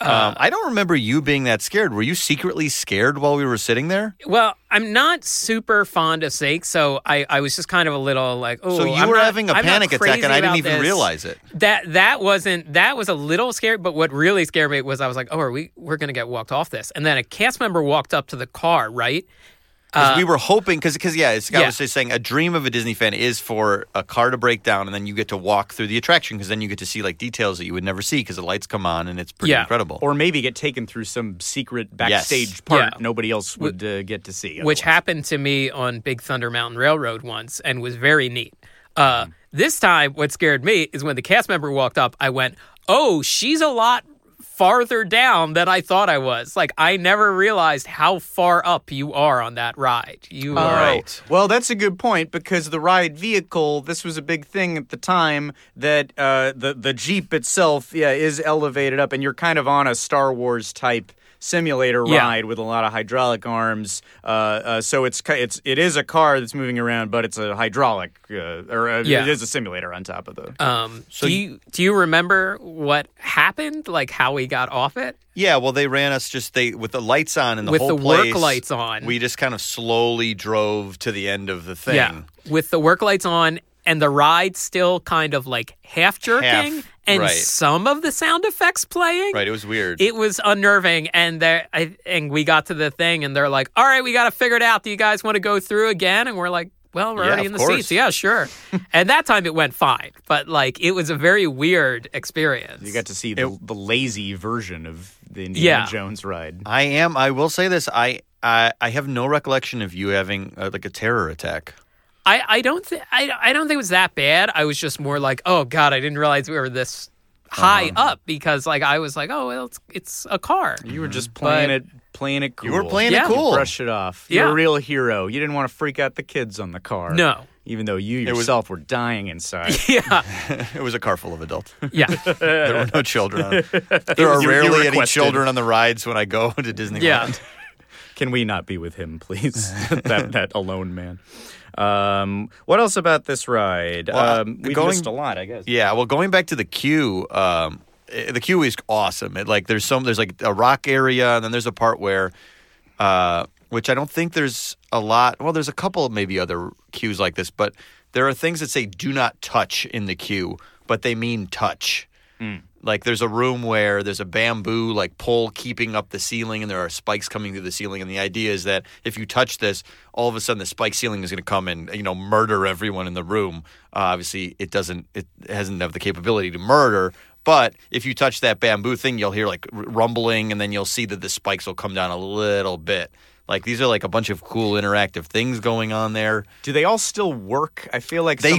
I don't remember you being that scared. Were you secretly scared while we were sitting there? Well, I'm not super fond of snakes, so I was just kind of a little like, oh. So you were having a panic attack, and I didn't even realize it. That was a little scary. But what really scared me was I was like, oh, we're gonna get walked off this? And then a cast member walked up to the car, right? Because we were hoping, because Scott was just saying, a dream of a Disney fan is for a car to break down, and then you get to walk through the attraction, because then you get to see like details that you would never see, because the lights come on, and it's pretty incredible. Or maybe get taken through some secret backstage part nobody else would get to see. Otherwise. Which happened to me on Big Thunder Mountain Railroad once, and was very neat. This time, what scared me is when the cast member walked up, I went, oh, she's a lot farther down than I thought I was. Like, I never realized how far up you are on that ride. You are right. Well, that's a good point, because the ride vehicle, this was a big thing at the time, that the Jeep itself is elevated up, and you're kind of on a Star Wars type simulator ride with a lot of hydraulic arms. So it is a car that's moving around, but it's a hydraulic it is a simulator on top of the. So do you remember what happened? Like how we got off it? Yeah, well, they ran us with the lights on and the whole place. With the work lights on. We just kind of slowly drove to the end of the thing. Yeah, with the work lights on and the ride still kind of like half-jerking and some of the sound effects playing. Right, it was weird. It was unnerving, and we got to the thing, and they're like, all right, we got to figure it out. Do you guys want to go through again? And we're like, well, we're already in the seats. Yeah, sure. And that time it went fine. But, like, it was a very weird experience. You got to see the lazy version of the Indiana Jones ride. I will say this. I have no recollection of you having, like, a terror attack. I don't think it was that bad. I was just more like, oh, God, I didn't realize we were this high up because, like, I was like, oh, well, it's a car. You were just playing it cool. You were playing it cool. You brushed it off. You're a real hero. You didn't want to freak out the kids on the car. No. Even though you yourself were dying inside. Yeah. It was a car full of adults. Yeah. There were no children. There are rarely any children on the rides when I go to Disneyland. Yeah. Can we not be with him, please? that alone man. What else about this ride? We've missed a lot, I guess. Yeah, well, going back to the queue, the queue is awesome. There's like a rock area, and then there's a part where, which I don't think there's a lot. Well, there's a couple of maybe other queues like this, but there are things that say "do not touch" in the queue, but they mean touch. Mm. Like there's a room where there's a bamboo like pole keeping up the ceiling and there are spikes coming through the ceiling, and the idea is that if you touch this, all of a sudden the spike ceiling is going to come and, you know, murder everyone in the room. Obviously it hasn't have the capability to murder, but if you touch that bamboo thing, you'll hear like rumbling, and then you'll see that the spikes will come down a little bit. Like, these are, like, a bunch of cool interactive things going on there. Do they all still work? I feel like They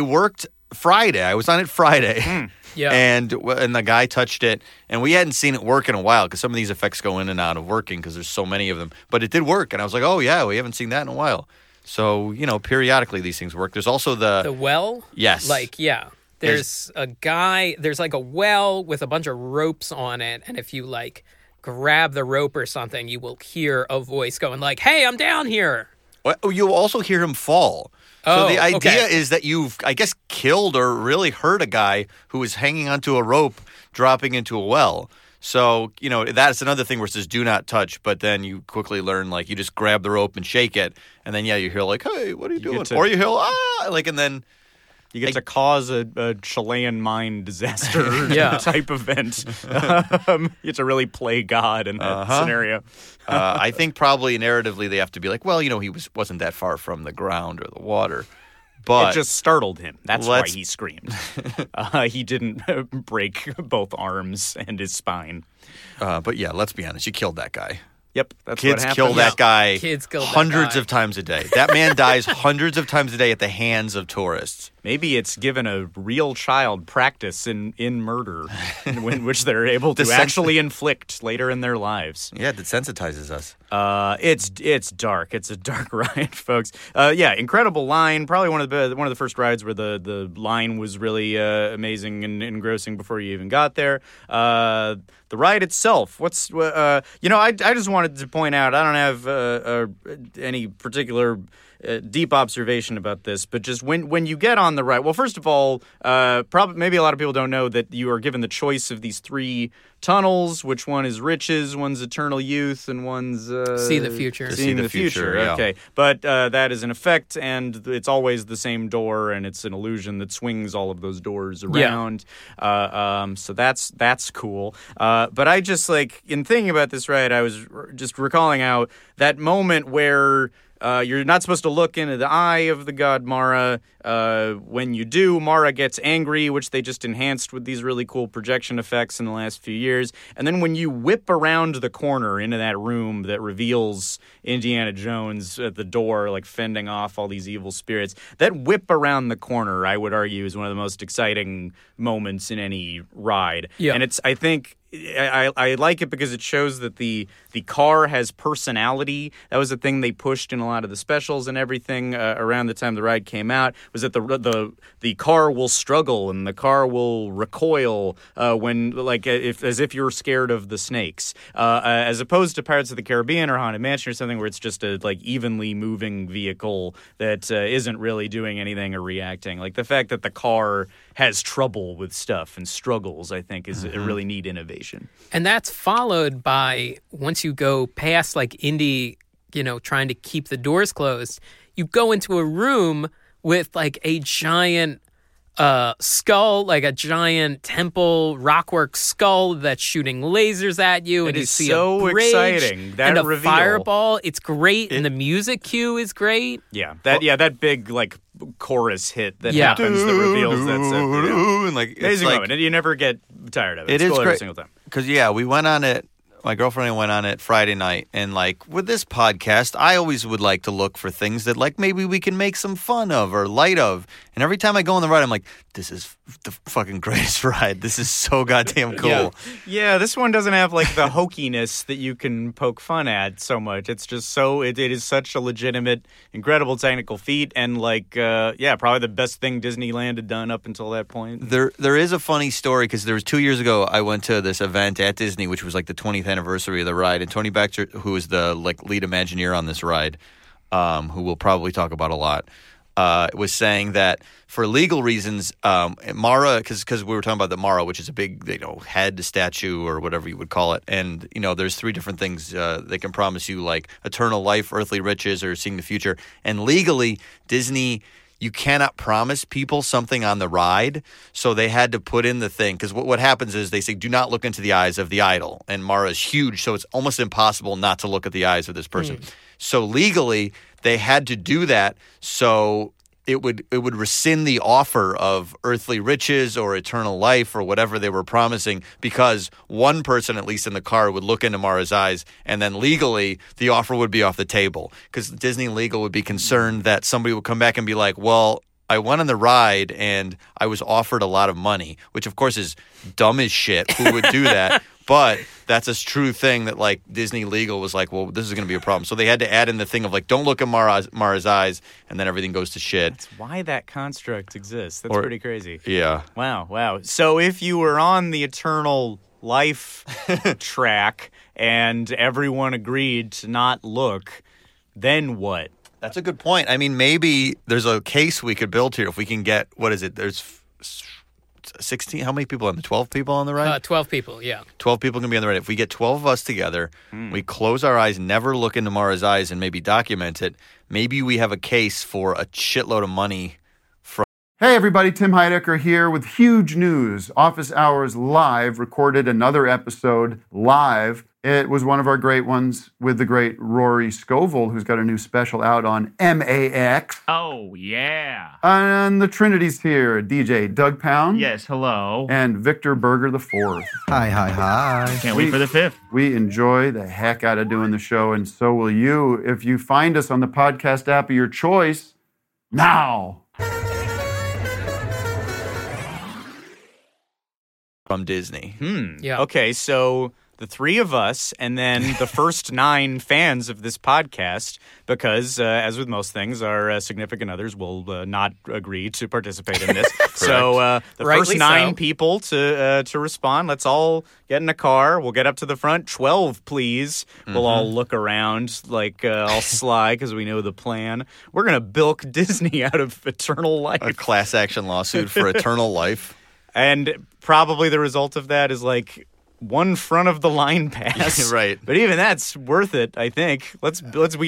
worked Friday. I was on it Friday. Mm. Yeah. And the guy touched it, and we hadn't seen it work in a while because some of these effects go in and out of working because there's so many of them. But it did work, and I was like, oh, yeah, we haven't seen that in a while. So, you know, periodically these things work. There's also the well? Yes. Like, yeah. There's like, a well with a bunch of ropes on it, and if you, like, grab the rope or something, you will hear a voice going like, hey, I'm down here. Well, you'll also hear him fall. Oh, so the idea is that you've, I guess, killed or really hurt a guy who was hanging onto a rope dropping into a well. So, you know, that's another thing where it says do not touch, but then you quickly learn, like, you just grab the rope and shake it, and then, yeah, you hear, like, hey, what are you doing? Or you hear, like, and then... You get to cause a Chilean mine disaster type event. You have to really play God in that scenario. I think probably narratively they have to be like, well, you know, he wasn't that far from the ground or the water. But it just startled him. That's why he screamed. He didn't break both arms and his spine. But yeah, let's be honest. You killed that guy. Yep, that's kids what kill that guy hundreds of times a day. That man dies hundreds of times a day at the hands of tourists. Maybe it's given a real child practice in murder, in which they're able to actually inflict later in their lives. Yeah, it desensitizes us. It's dark. It's a dark ride, folks. Incredible line. Probably one of the first rides where the line was really amazing and engrossing before you even got there. The ride itself. I just wanted to point out, I don't have any particular deep observation about this, but just when you get on the ride, well, first of all, probably maybe a lot of people don't know that you are given the choice of these three tunnels, which one is riches, one's eternal youth, and one's... Seeing the future. Yeah. Okay. But that is an effect, and it's always the same door, and it's an illusion that swings all of those doors around. Yeah. So that's cool. But I just, like, in thinking about this ride, I was just recalling out that moment where... you're not supposed to look into the eye of the god Mara. When you do, Mara gets angry, which they just enhanced with these really cool projection effects in the last few years. And then when you whip around the corner into that room that reveals Indiana Jones at the door, like fending off all these evil spirits, that whip around the corner, I would argue, is one of the most exciting moments in any ride. Yeah. And it's, I think... I like it because it shows that the car has personality. That was the thing they pushed in a lot of the specials and everything around the time the ride came out, was that the car will struggle and the car will recoil when, like, as if you're scared of the snakes, as opposed to Pirates of the Caribbean or Haunted Mansion or something where it's just a like evenly moving vehicle that isn't really doing anything or reacting. Like the fact that the car has trouble with stuff and struggles, I think, is a really neat innovation. And that's followed by, once you go past, like, Indy, you know, trying to keep the doors closed, you go into a room with, like, a giant skull, like a giant temple rockwork skull that's shooting lasers at you, and you see so a bridge exciting. That and a reveal. Fireball. It's great, and the music cue is great. Yeah, that big, like, chorus hit that happens that reveals that stuff. You know? And like, it's like, you never get tired of it. It's cool every single time. Because, we went on it, my girlfriend and I went on it Friday night, and, like, with this podcast, I always would like to look for things that, like, maybe we can make some fun of or light of. And every time I go on the ride, I'm like, this is the fucking greatest ride. This is so goddamn cool. Yeah, this one doesn't have, like, the hokiness that you can poke fun at so much. It's just so, it is such a legitimate, incredible technical feat, and, like, probably the best thing Disneyland had done up until that point. There is a funny story, because there was 2 years ago, I went to this event at Disney, which was, like, the 20th anniversary of the ride, and Tony Baxter, who is the, like, lead Imagineer on this ride, who we'll probably talk about a lot, was saying that for legal reasons, Mara, because we were talking about the Mara, which is a big, head statue or whatever you would call it, and there's three different things they can promise you, like eternal life, earthly riches, or seeing the future. And legally, Disney, you cannot promise people something on the ride, so they had to put in the thing. Because what happens is they say, do not look into the eyes of the idol. And Mara is huge, so it's almost impossible not to look at the eyes of this person. Mm. So legally, they had to do that, so it would rescind the offer of earthly riches or eternal life or whatever they were promising, because one person, at least in the car, would look into Mara's eyes, and then legally the offer would be off the table, because Disney legal would be concerned that somebody would come back and be like, well, I went on the ride and I was offered a lot of money, which of course is dumb as shit. Who would do that? But that's a true thing that, like, Disney legal was like, well, this is going to be a problem. So they had to add in the thing of, like, don't look at Mara's eyes, and then everything goes to shit. That's why that construct exists. That's pretty crazy. Yeah. Wow. So if you were on the eternal life track and everyone agreed to not look, then what? That's a good point. I mean, maybe there's a case we could build here if we can get, what is it, there's 16, how many people on the 12 people on the ride? 12 people, yeah. 12 people can be on the ride. If we get 12 of us together, we close our eyes, never look into Mara's eyes, and maybe document it, maybe we have a case for a shitload of money. Hey everybody, Tim Heidecker here with huge news. Office Hours Live recorded another episode live. It was one of our great ones with the great Rory Scovel, who's got a new special out on MAX. Oh, yeah. And the Trinity's here, DJ Doug Pound. Yes, hello. And Victor Berger IV. Hi. Can't wait for the fifth. We enjoy the heck out of doing the show, and so will you if you find us on the podcast app of your choice now. From Disney. Yeah. Okay, so the three of us, and then the first 9 fans of this podcast, because, as with most things, our significant others will not agree to participate in this. So the first 9 people to respond, let's all get in a car. We'll get up to the front. 12, please. Mm-hmm. We'll all look around like all sly, because we know the plan. We're going to bilk Disney out of eternal life. A class action lawsuit for eternal life. And probably the result of that is, like, one front of the line pass. Right. But even that's worth it, I think. We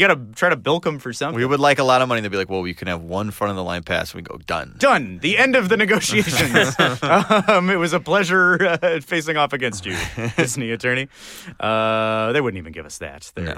got to try to bilk them for something. We would like a lot of money. They'd be like, well, we can have one front of the line pass. And we go, done. Done. The end of the negotiations. It was a pleasure facing off against you, Disney attorney. They wouldn't even give us that. No.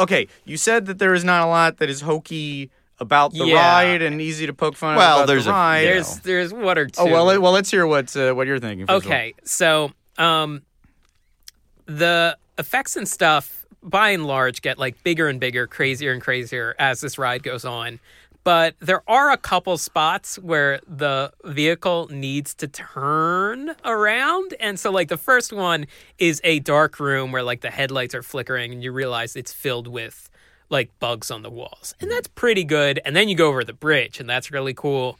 Okay. You said that there is not a lot that is hokey about the ride and easy to poke fun about the ride. There's one or two. Oh, well let's hear what you're thinking. Okay, so the effects and stuff, by and large, get, like, bigger and bigger, crazier and crazier as this ride goes on. But there are a couple spots where the vehicle needs to turn around. And so, like, the first one is a dark room where, like, the headlights are flickering and you realize it's filled with, like, bugs on the walls. And that's pretty good. And then you go over the bridge, and that's really cool.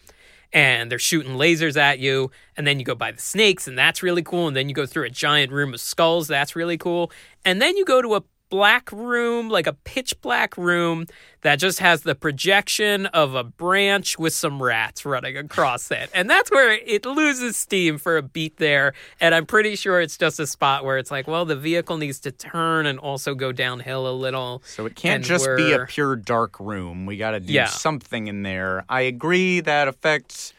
And they're shooting lasers at you. And then you go by the snakes, and that's really cool. And then you go through a giant room of skulls. That's really cool. And then you go to a black room, like a pitch black room that just has the projection of a branch with some rats running across it. And that's where it loses steam for a beat there. And I'm pretty sure it's just a spot where it's like, well, the vehicle needs to turn and also go downhill a little. So it can't just be a pure dark room. We got to do something in there. I agree that affects...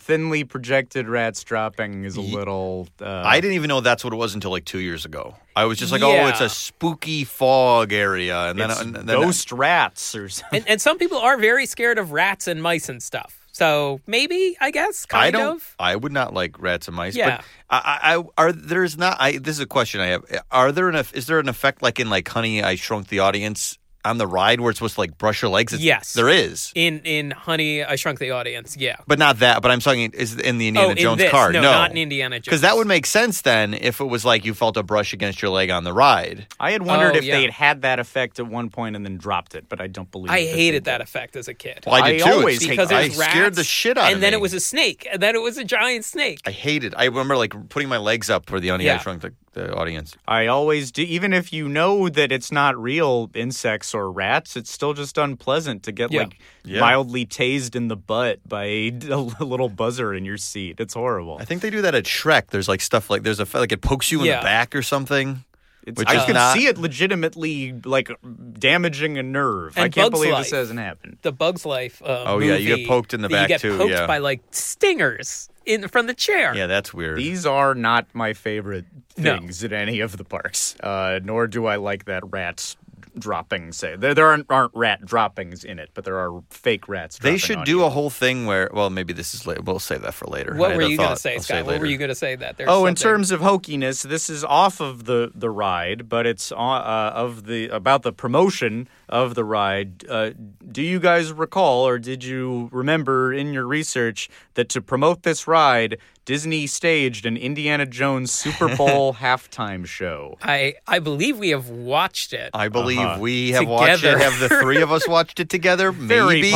thinly projected rats dropping is a little... I didn't even know that's what it was until like 2 years ago. I was just like, oh, it's a spooky fog area. And then ghost rats or something. And some people are very scared of rats and mice and stuff. So maybe, I guess, kind of. I would not like rats and mice. Yeah. But this is a question I have. Is there an effect like in like Honey, I Shrunk the Audience on the ride where it's supposed to like brush your legs? Yes. There is. In Honey, I Shrunk the Audience, yeah. But not that, but I'm talking is in the Indiana Jones car. No, not in Indiana Jones. Because that would make sense then if it was like you felt a brush against your leg on the ride. I had wondered if they had that effect at one point and then dropped it, but I don't believe I hated that effect as a kid. Well, I did too. Always because it was rats, scared the shit out of me. And then it was a snake. And then it was a giant snake. I hated it. I remember like putting my legs up for the Honey, I Shrunk the Audience. I always do. Even if you know that it's not real insects or rats, it's still just unpleasant to get mildly tased in the butt by a little buzzer in your seat. It's horrible. I think they do that at Shrek. There's like stuff like there's a like it pokes you in the back or something. I can see it legitimately like damaging a nerve. And I can't believe this hasn't happened. The Bug's Life movie, you get poked in the back too. You get poked by like stingers from the chair. Yeah, that's weird. These are not my favorite things at any of the parks, nor do I like that rats dropping. Say there aren't rat droppings in it, but there are fake rats. They should do a whole thing where. Well, maybe this is late. We'll save that for later. What were you going to say, Scott? What were you going to say that? In terms of hokiness, this is off of the ride, but it's about the promotion of the ride. Do you guys recall, or did you remember in your research that to promote this ride, Disney staged an Indiana Jones Super Bowl halftime show? I believe we have watched it. I believe we have watched it. Have the three of us watched it together? Very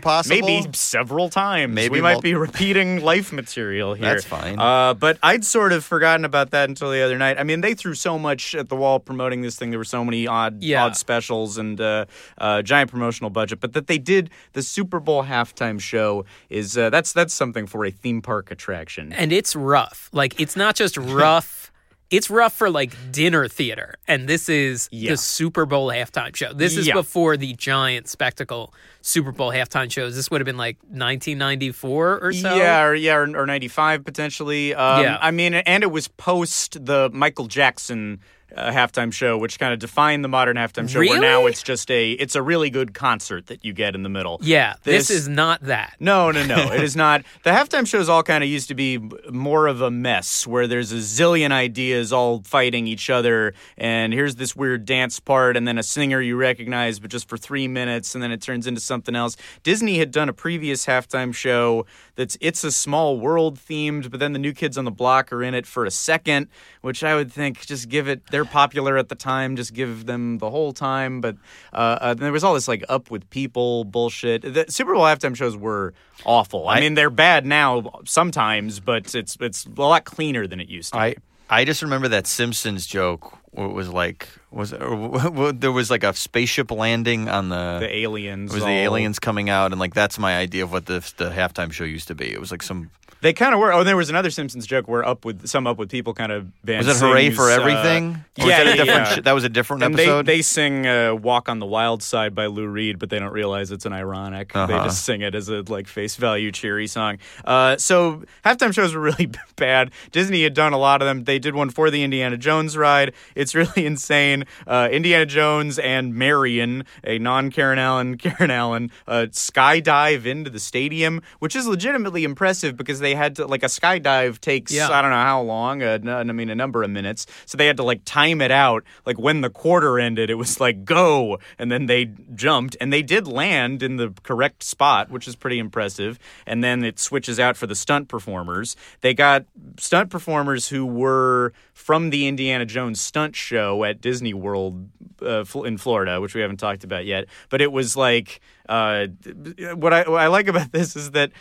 possible. Maybe several times. Maybe we might be repeating life material here. That's fine. But I'd sort of forgotten about that until the other night. I mean, they threw so much at the wall promoting this thing. There were so many odd specials and giant promotional budget. But that they did the Super Bowl halftime show is that's something for a theme park attraction. And it's rough. Like, it's not just rough. It's rough for, like, dinner theater. And this is the Super Bowl halftime show. This is before the giant spectacle Super Bowl halftime shows. This would have been, like, 1994 or so? Or 95, potentially. I mean, and it was post the Michael Jackson halftime show, which kind of defined the modern halftime show, where now it's just a really good concert that you get in the middle. Yeah, this is not that. No, it is not. The halftime shows all kind of used to be more of a mess, where there's a zillion ideas all fighting each other, and here's this weird dance part, and then a singer you recognize, but just for 3 minutes, and then it turns into something else. Disney had done a previous halftime show that's It's a Small World themed, but then the New Kids on the Block are in it for a second, which I would think just give it... They're popular at the time, just give them the whole time. But there was all this like Up With People bullshit. The Super Bowl halftime shows were awful. I mean, they're bad now sometimes, but it's a lot cleaner than it used to be. I just remember that Simpsons joke. What was like? There was like a spaceship landing on the aliens? It was the aliens coming out, and like that's my idea of what the halftime show used to be. It was like some. They kind of were. Oh, there was another Simpsons joke where Up With People kind of band. Was it Hooray for Everything? That was a different episode. They sing Walk on the Wild Side by Lou Reed, but they don't realize it's an ironic. They just sing it as a like face value cheery song. So halftime shows were really bad. Disney had done a lot of them. They did one for the Indiana Jones ride. It's really insane. Allen, Indiana Jones and Marion, a non-Karen Allen, Karen Allen, skydive into the stadium, which is legitimately impressive because they had to, like, a skydive takes, I don't know how long, a number of minutes. So they had to, like, time it out. Like, when the quarter ended, it was like, go! And then they jumped, and they did land in the correct spot, which is pretty impressive. And then it switches out for the stunt performers. They got stunt performers who were from the Indiana Jones stunt show at Disney World in Florida, which we haven't talked about yet. But it was like, what I like about this is that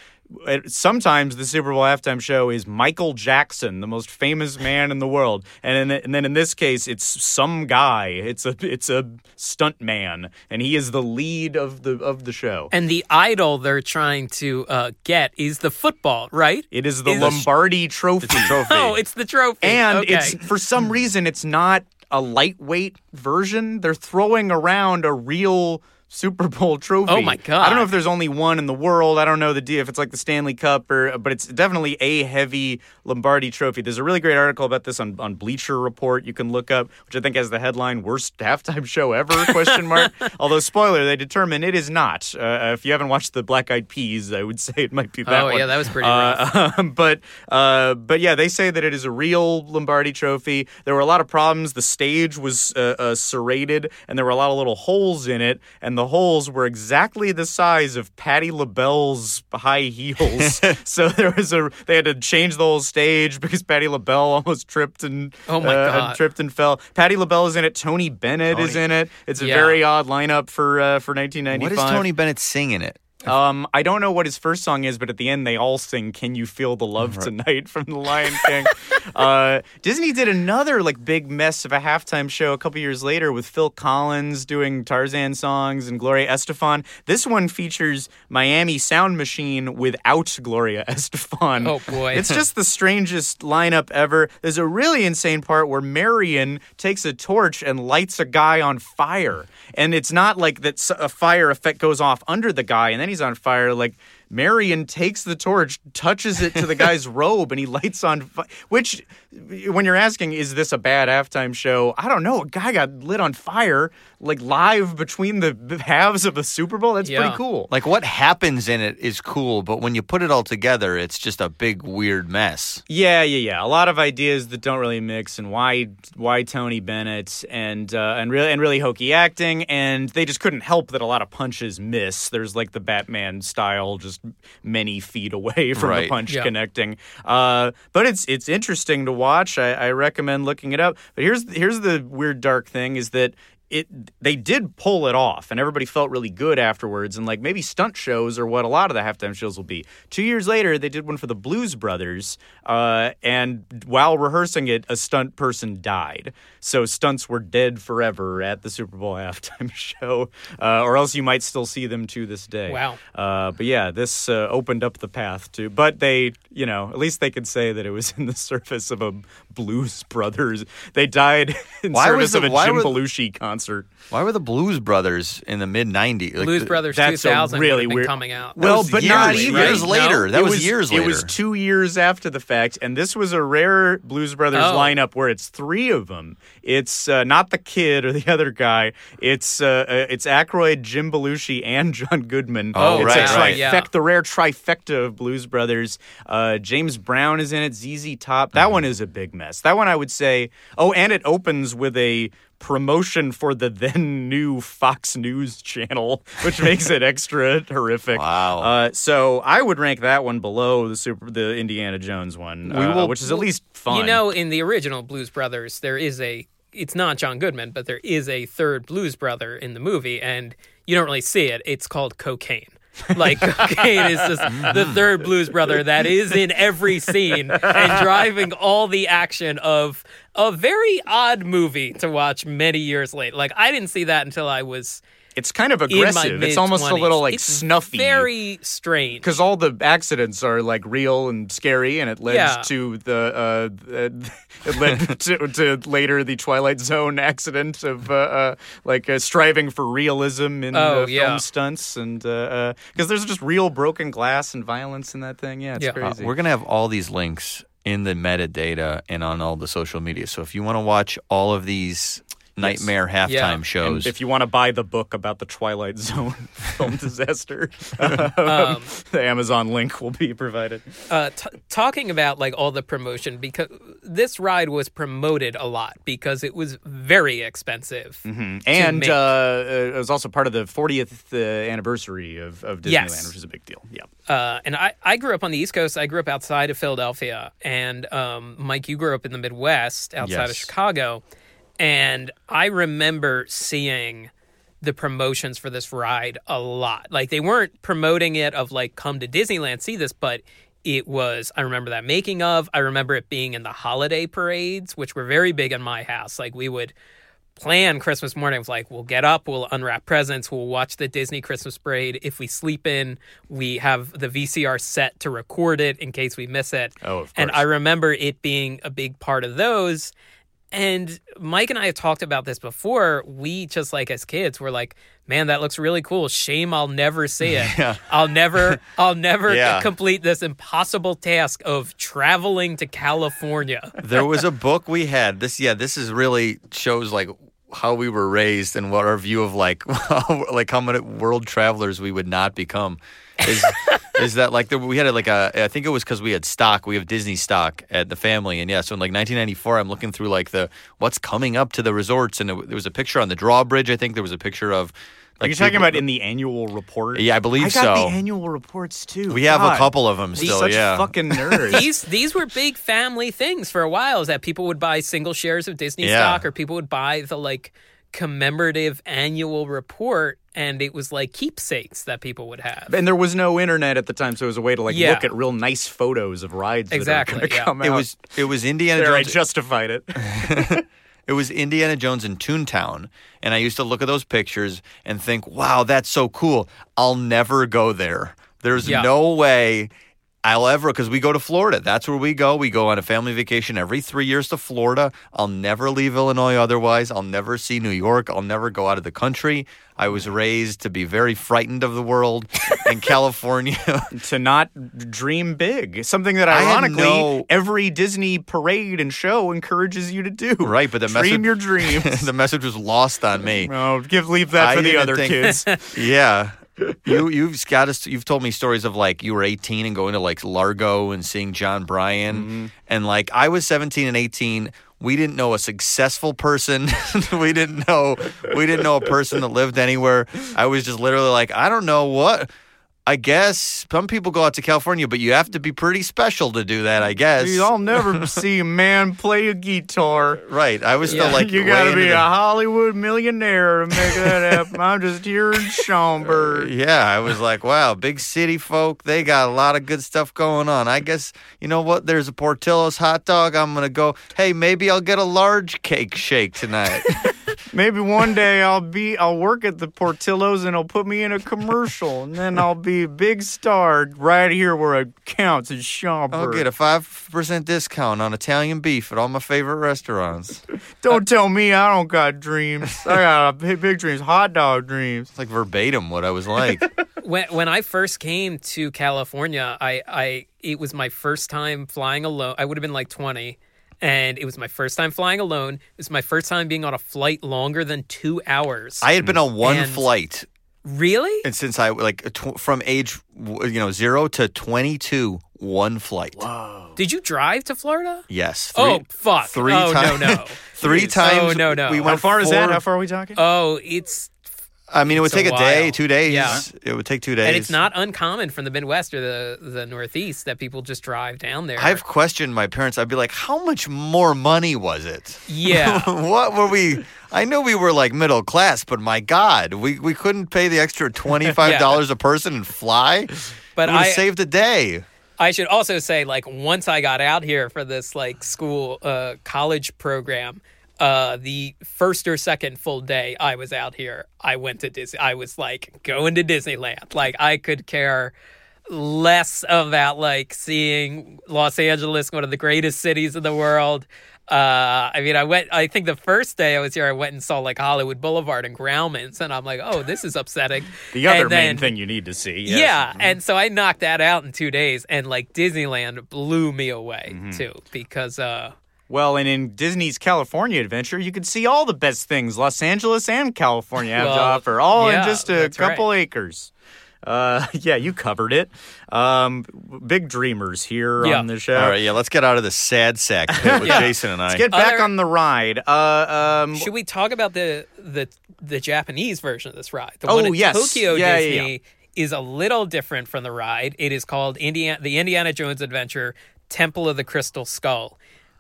sometimes the Super Bowl halftime show is Michael Jackson, the most famous man in the world, and then in this case it's some guy. It's a stunt man, and he is the lead of the show. And the idol they're trying to get is the football, right? It is the Lombardi Trophy. Oh, it's the trophy, and it's for some reason it's not a lightweight version. They're throwing around a real Super Bowl trophy. Oh, my God. I don't know if there's only one in the world. I don't know the deal, if it's like the Stanley Cup, but it's definitely a heavy Lombardi trophy. There's a really great article about this on Bleacher Report you can look up, which I think has the headline, Worst Halftime Show Ever, question mark. Although, spoiler, they determine it is not. If you haven't watched the Black Eyed Peas, I would say it might be that one. Oh, yeah, that was pretty rough. But yeah, they say that it is a real Lombardi trophy. There were a lot of problems. The stage was serrated, and there were a lot of little holes in it, and the holes were exactly the size of Patti LaBelle's high heels. So they had to change the whole stage because Patti LaBelle almost tripped and fell. Patti LaBelle is in it. Tony Bennett is in it. It's a very odd lineup for 1995. What does Tony Bennett sing in it? I don't know what his first song is, but at the end they all sing "Can You Feel the Love Tonight" from The Lion King. Disney did another like big mess of a halftime show a couple years later with Phil Collins doing Tarzan songs and Gloria Estefan. This one features Miami Sound Machine without Gloria Estefan. Oh boy, it's just the strangest lineup ever. There's a really insane part where Marion takes a torch and lights a guy on fire, and it's not like that a fire effect goes off under the guy and then he's on fire. Like, Marion takes the torch, touches it to the guy's robe, and he lights on fire. Which, when you're asking, is this a bad halftime show? I don't know. A guy got lit on fire, like, live between the halves of the Super Bowl. That's pretty cool. Like, what happens in it is cool, but when you put it all together, it's just a big, weird mess. Yeah. A lot of ideas that don't really mix, and why Tony Bennett, and really hokey acting, and they just couldn't help that a lot of punches miss. There's, like, the Batman style, just many feet away from the punch connecting. But it's interesting to watch. I recommend looking it up. But here's the weird dark thing is that they did pull it off, and everybody felt really good afterwards, and like maybe stunt shows are what a lot of the halftime shows will be. 2 years later, they did one for the Blues Brothers, and while rehearsing it, a stunt person died. So stunts were dead forever at the Super Bowl halftime show, or else you might still see them to this day. Wow. But yeah, this opened up the path to, but they, you know, at least they could say that it was in the service of a Blues Brothers. They died in service of a Jim Belushi concert. Why were the Blues Brothers in the mid-90s? Like, Blues Brothers 2000 really been coming out. Well, but not even. Years later. No? That was years later. It was 2 years after the fact, and this was a rare Blues Brothers lineup where it's three of them. It's not the kid or the other guy. It's Aykroyd, Jim Belushi, and John Goodman. The rare trifecta of Blues Brothers. James Brown is in it. ZZ Top. That one is a big mess. That one I would say. Oh, and it opens with a promotion for the then new Fox News channel, which makes it extra horrific. Wow! So I would rank that one below the Indiana Jones one, which is at least fun. You know, in the original Blues Brothers, it's not John Goodman, but there is a third Blues Brother in the movie, and you don't really see it. It's called Cocaine. Like, Cocaine is just the third Blues Brother that is in every scene and driving all the action of a very odd movie to watch many years later. Like, I didn't see that until I was... It's kind of aggressive. It's almost a little, like, snuffy. Very strange. Because all the accidents are, like, real and scary, and it led to the... it led to later the Twilight Zone accident of, striving for realism in film stunts. And because there's just real broken glass and violence in that thing. Yeah, it's crazy. We're going to have all these links in the metadata and on all the social media. So if you want to watch all of these... nightmare halftime shows. And if you want to buy the book about the Twilight Zone film disaster, the Amazon link will be provided. Talking about like all the promotion, because this ride was promoted a lot because it was very expensive. Mm-hmm. And it was also part of the 40th anniversary of Disneyland, yes, which is a big deal. Yeah. And I grew up on the East Coast. I grew up outside of Philadelphia. And Mike, you grew up in the Midwest outside of Chicago. And I remember seeing the promotions for this ride a lot. Like, they weren't promoting it of, like, come to Disneyland, see this, but it was, I remember that making of. I remember it being in the holiday parades, which were very big in my house. Like, we would plan Christmas mornings, like, we'll get up, we'll unwrap presents, we'll watch the Disney Christmas parade. If we sleep in, we have the VCR set to record it in case we miss it. Oh, of course. And I remember it being a big part of those. And Mike and I have talked about this before. We just, like, as kids, were like, man, that looks really cool. Shame I'll never see it. Yeah. I'll never complete this impossible task of traveling to California. There was a book we had. This is really shows, like, how we were raised and what our view of, like, how many world travelers we would not become. Is that, like, we had, like, I think it was because we had stock. We have Disney stock at the family. And, so in, like, 1994, I'm looking through, like, the what's coming up to the resorts. And there was a picture on the drawbridge, I think. There was a picture of... Like, are you talking about in the annual report? Yeah, I believe so. I got the annual reports, too. We have a couple of them still, Such fucking nerds. These were big family things for a while, is that people would buy single shares of Disney stock, or people would buy the, like, commemorative annual report. And it was like keepsakes that people would have. And there was no internet at the time, so it was a way to, like, look at real nice photos of rides that are going to come out. It was Indiana Jones. I justified it. It was Indiana Jones in Toontown, and I used to look at those pictures and think, wow, that's so cool. I'll never go there. There's no way I'll ever, because we go to Florida. That's where we go. We go on a family vacation every 3 years to Florida. I'll never leave Illinois otherwise. I'll never see New York. I'll never go out of the country. I was raised to be very frightened of the world in California. To not dream big. Something that, ironically, every Disney parade and show encourages you to do. Right, but the dream your dreams. The message was lost on me. Oh, leave that for the other kids. Yeah. You've told me stories of, like, you were 18 and going to, like, Largo and seeing John Bryan, and, like, I was 17 and 18. We didn't know a successful person. We didn't know a person that lived anywhere. I was just literally like, I don't know what. I guess some people go out to California, but you have to be pretty special to do that, I guess. Dude, I'll never see a man play a guitar. Right. I was still like... You got to be a Hollywood millionaire to make that happen. I'm just here in Schaumburg. I was like, wow, big city folk, they got a lot of good stuff going on. I guess, you know what, there's a Portillo's hot dog. I'm going to go, hey, maybe I'll get a large cake shake tonight. Maybe one day I'll work at the Portillo's and I'll put me in a commercial, and then I'll be a big star right here where it counts in Schaumburg. I'll get a 5% discount on Italian beef at all my favorite restaurants. Don't tell me I don't got dreams. I got big dreams, hot dog dreams. It's like verbatim what I was like. When I first came to California, it was my first time flying alone. I would have been like 20. And it was my first time flying alone. It was my first time being on a flight longer than 2 hours. I had been on one flight. Really? And since I, like, from age, 0 to 22, one flight. Whoa. Did you drive to Florida? Yes. Three times. No. Three times. Oh, no. We went How far are we talking? Oh, it would take a day, 2 days. Yeah. It would take 2 days. And it's not uncommon from the Midwest or the Northeast that people just drive down there. I've questioned my parents. I'd be like, how much more money was it? Yeah. What were we... I know we were, like, middle class, but my God, we couldn't pay the extra $25 a person and fly? But I saved a day. I should also say, like, once I got out here for this, like, school college program... the first or second full day I was out here, I went to Disney. I was, like, going to Disneyland. Like, I could care less about, like, seeing Los Angeles, one of the greatest cities in the world. I think the first day I was here, I went and saw, like, Hollywood Boulevard and Grauman's, and I'm like, oh, this is upsetting. The other main thing you need to see. Yes. Yeah, mm-hmm. And so I knocked that out in 2 days, and, like, Disneyland blew me away, too, because... Well, and in Disney's California Adventure, you could see all the best things Los Angeles and California have to offer, all in just a couple acres. Yeah, you covered it. Big dreamers here on the show. All right, let's get out of the sad sack with Jason and I. Let's get back on the ride. Should we talk about the Japanese version of this ride? The one at Tokyo Disney is a little different from the ride. It is called the Indiana Jones Adventure, Temple of the Crystal Skull.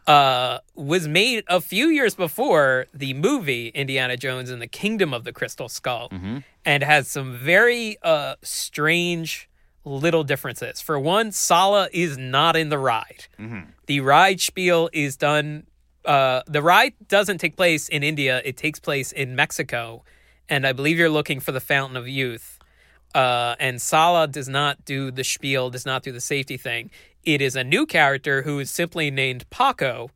Was made a few years before the movie Indiana Jones and the Kingdom of the Crystal Skull, and has some very strange little differences. For one, Sala is not in the ride. The ride spiel is done... the ride doesn't take place in India. It takes place in Mexico, and I believe you're looking for the Fountain of Youth. And Sala does not do the spiel, does not do the safety thing. It is a new character who is simply named Paco,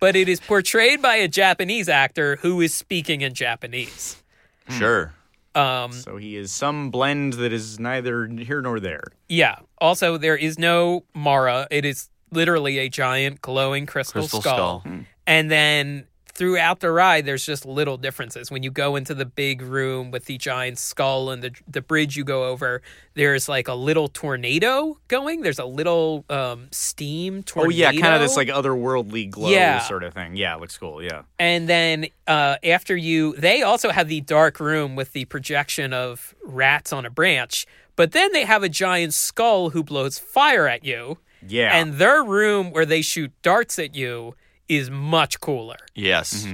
but it is portrayed by a Japanese actor who is speaking in Japanese. Sure. So he is some blend that is neither here nor there. Yeah. Also, there is no Mara. It is literally a giant glowing crystal skull. And then throughout the ride, there's just little differences. When you go into the big room with the giant skull and the bridge you go over, there's like a little tornado going. There's a little steam tornado. Oh, yeah, kind of this like otherworldly glow sort of thing. Yeah, it looks cool, yeah. And then after you... They also have the dark room with the projection of rats on a branch, but then they have a giant skull who blows fire at you. Yeah. And their room where they shoot darts at you is much cooler. Yes.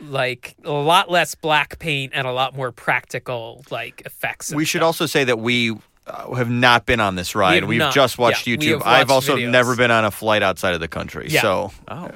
Like, a lot less black paint and a lot more practical, like, effects. We should also say that we have not been on this ride. We've just watched YouTube. I've also never been on a flight outside of the country. Yeah. So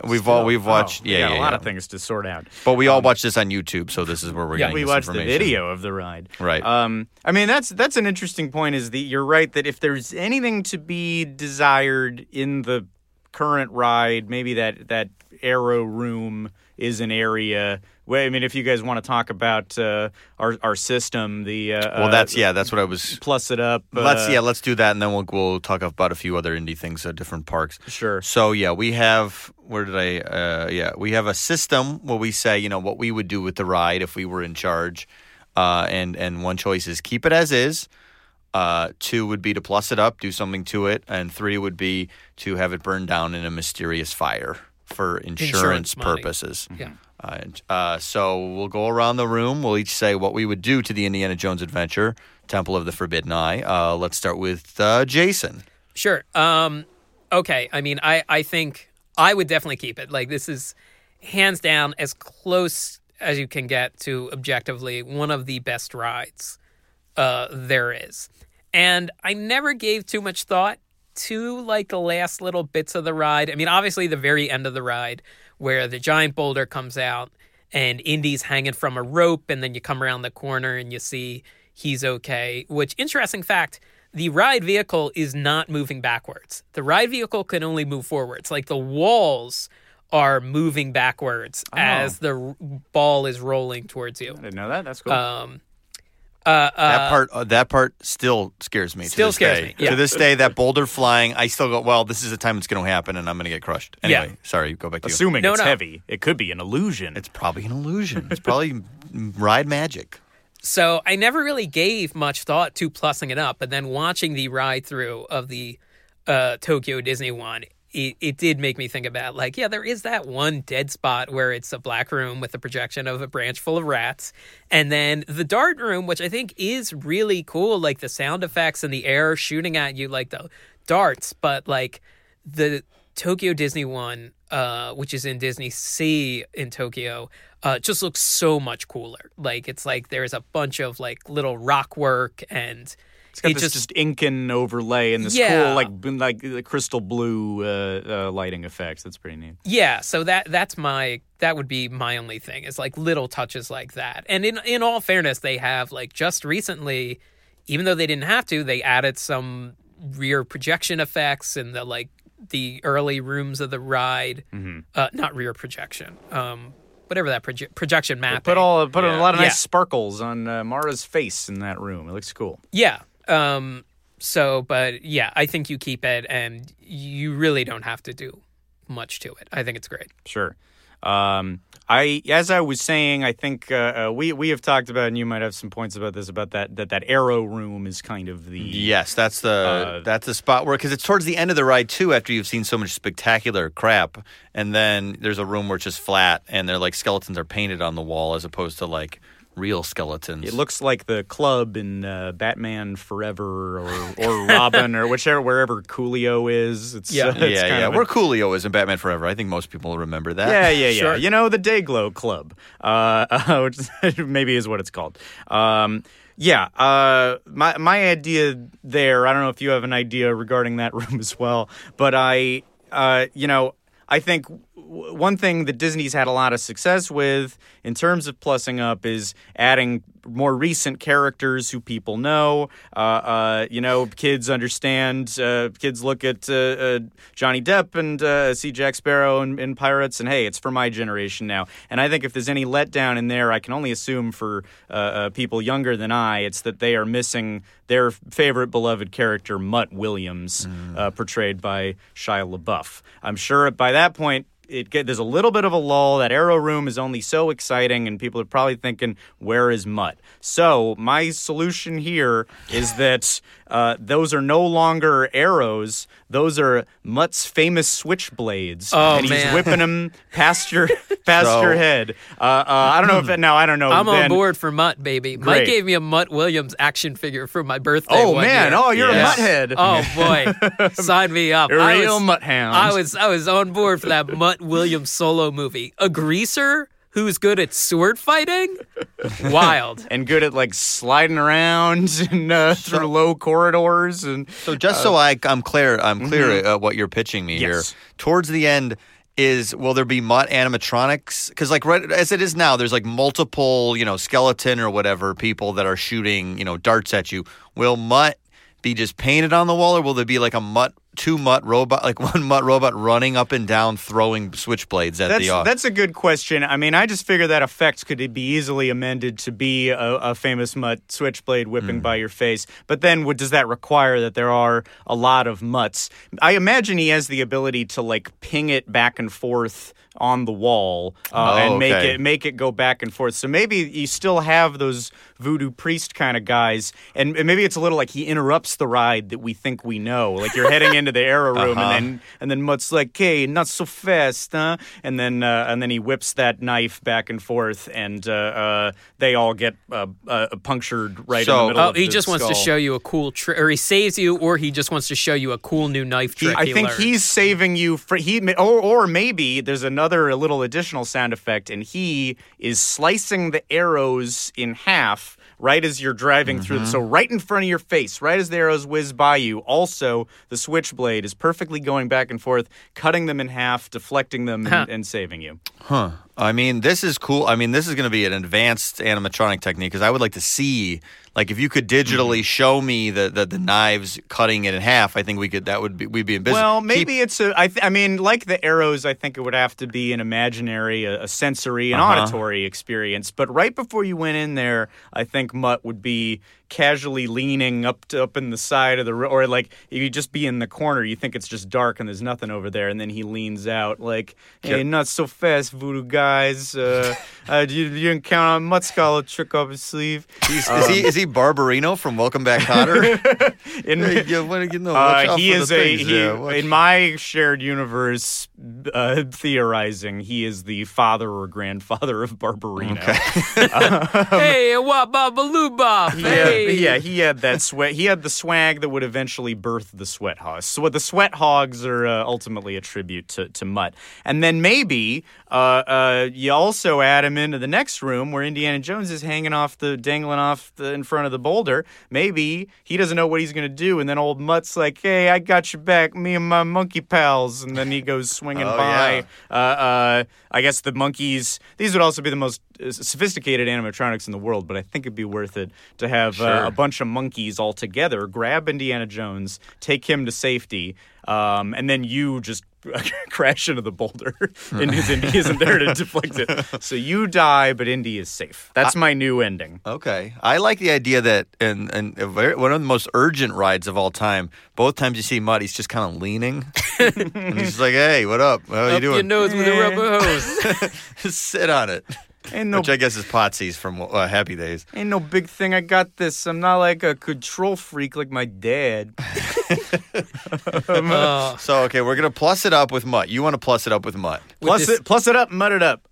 we've watched... a lot of things to sort out. But we all watched this on YouTube, so this is where we're getting this information. Yeah, we watched the video of the ride. Right. I mean, that's an interesting point, is that you're right that if there's anything to be desired in the current ride, maybe that Aero Room is an area. Well, I mean, if you guys want to talk about our system, the that's what I was plus it up. Let's do that, and then we'll talk about a few other indie things at different parks. Sure. So we have we have a system where we say what we would do with the ride if we were in charge, and one choice is keep it as is. 2 would be to plus it up, do something to it, and 3 would be to have it burn down in a mysterious fire for insurance purposes. Yeah. So we'll go around the room. We'll each say what we would do to the Indiana Jones Adventure, Temple of the Forbidden Eye. Let's start with Jason. Sure. Okay. I mean, I think I would definitely keep it. Like, this is hands down as close as you can get to objectively one of the best rides there is. And I never gave too much thought to, like, the last little bits of the ride. I mean, obviously the very end of the ride where the giant boulder comes out and Indy's hanging from a rope, and then you come around the corner and you see he's okay, which, interesting fact, the ride vehicle is not moving backwards. The ride vehicle can only move forwards. Like, the walls are moving backwards as the ball is rolling towards you. I didn't know that. That's cool. That part still scares me. Still scares me. Yeah. To this day, that boulder flying, I still go, well, this is the time it's going to happen, and I'm going to get crushed. Anyway, sorry, go back to you. Assuming it's heavy. It could be an illusion. It's probably an illusion. It's probably ride magic. So I never really gave much thought to plussing it up, but then watching the ride-through of the Tokyo Disney one, it did make me think about, like, there is that one dead spot where it's a black room with a projection of a branch full of rats. And then the dart room, which I think is really cool, like the sound effects and the air shooting at you, like the darts. But, like, the Tokyo Disney one, which is in Disney Sea in Tokyo, just looks so much cooler. Like, it's like there's a bunch of, like, little rock work, and it's got this Incan overlay and this cool, like crystal blue lighting effects. That's pretty neat. Yeah, so that would be my only thing, is like little touches like that. And in all fairness, they have, like, just recently, even though they didn't have to, they added some rear projection effects in the, like, the early rooms of the ride. Not rear projection. Whatever that projection map. Put a lot of nice sparkles on Mara's face in that room. It looks cool. Yeah. So, but I think you keep it, and you really don't have to do much to it. I think it's great. Sure. As I was saying, I think we have talked about, and you might have some points about this, about that Arrow Room is kind of the... Yes, that's the spot where, because it's towards the end of the ride, too, after you've seen so much spectacular crap, and then there's a room where it's just flat, and they're like skeletons are painted on the wall as opposed to like real skeletons. It looks like the club in Batman Forever or Robin or whichever, wherever Coolio is. It's kind of where Coolio is in Batman Forever. I think most people remember that. Yeah. Sure. You know, the Dayglow Club, which maybe is what it's called. My idea there, I don't know if you have an idea regarding that room as well, but I think one thing that Disney's had a lot of success with in terms of plussing up is adding more recent characters who people know. Kids understand. Kids look at Johnny Depp and see Jack Sparrow in Pirates, and hey, it's for my generation now. And I think if there's any letdown in there, I can only assume for people younger than I, it's that they are missing their favorite beloved character, Mutt Williams, portrayed by Shia LaBeouf. I'm sure by that point, there's a little bit of a lull. That Arrow Room is only so exciting, and people are probably thinking, where is Mutt? So my solution here is that those are no longer arrows. Those are Mutt's famous switchblades. Oh, and he's whipping them past your head. I don't know if... No, I don't know. I'm on board for Mutt, baby. Great. Mike gave me a Mutt Williams action figure for my birthday one year. Oh, you're a Mutthead. Oh, boy. Sign me up. Real Mutthound. I was on board for that Mutt Williams solo movie. A greaser who's good at sword fighting? Wild. And good at, like, sliding around and, through low corridors. And so just I'm clear what you're pitching me here. Towards the end is, will there be Mutt animatronics? Because, like, right as it is now, there's, like, multiple, skeleton or whatever people that are shooting, darts at you. Will Mutt be just painted on the wall, or will there be, like, a Mutt? Two Mutt robot, like one Mutt robot running up and down, throwing switchblades at the audience? That's a good question. I mean, I just figure that effect could be easily amended to be a famous Mutt switchblade whipping by your face. But then does that require that there are a lot of Mutts? I imagine he has the ability to, like, ping it back and forth on the wall and make it go back and forth. So maybe you still have those voodoo priest kind of guys, and maybe it's a little like he interrupts the ride that we think we know. Like, you're heading into the Arrow Room, and then Mutt's like, "Hey, not so fast, huh?" And then he whips that knife back and forth, and they all get punctured in the middle. He just wants to show you a cool trick, or he saves you, or he just wants to show you a cool new knife trick. He's saving you or maybe there's another little additional sound effect, and he is slicing the arrows in half right as you're driving through. So right in front of your face, right as the arrows whiz by you. Also, the switchblade is perfectly going back and forth, cutting them in half, deflecting them, and saving you. Huh. I mean, this is cool. I mean, this is going to be an advanced animatronic technique, because I would like to see, like, if you could digitally show me the knives cutting it in half, I think we'd be in business. Well, maybe like the arrows, I think it would have to be an imaginary, a sensory, an auditory experience. But right before you went in there, I think Mutt would be casually leaning up in the side of the room, or like you just be in the corner, you think it's just dark and there's nothing over there, and then he leans out like, "Hey, not so fast, voodoo guys. You didn't count on Mutt's got a trick up his sleeve." Is he Barbarino from Welcome Back, Kotter? In my shared universe theorizing, he is the father or grandfather of Barbarino. Okay. Hey, wa-ba-ba-loo-ba. Yeah, he had that sweat. He had the swag that would eventually birth the Sweat Hogs. So what the Sweat Hogs are ultimately a tribute to Mutt. And then maybe you also add him into the next room where Indiana Jones is dangling off in front of the boulder. Maybe he doesn't know what he's going to do, and then old Mutt's like, "Hey, I got your back, me and my monkey pals." And then he goes swinging by. Yeah. I guess the monkeys, these would also be the most sophisticated animatronics in the world, but I think it'd be worth it to have a bunch of monkeys all together grab Indiana Jones, take him to safety, and then you just crash into the boulder, and Indy isn't there to deflect it. So you die, but Indy is safe. That's my new ending. Okay. I like the idea that, and one of the most urgent rides of all time, both times you see Mutt, he's just kind of leaning. And he's like, hey, what up? How are you doing? Up your nose with a rubber hose. Just sit on it. Which I guess is Potsy's from Happy Days. Ain't no big thing, I got this. I'm not like a control freak like my dad. So, okay, we're going to plus it up with Mutt. You want to plus it up with Mutt. Plus it up, Mutt it up.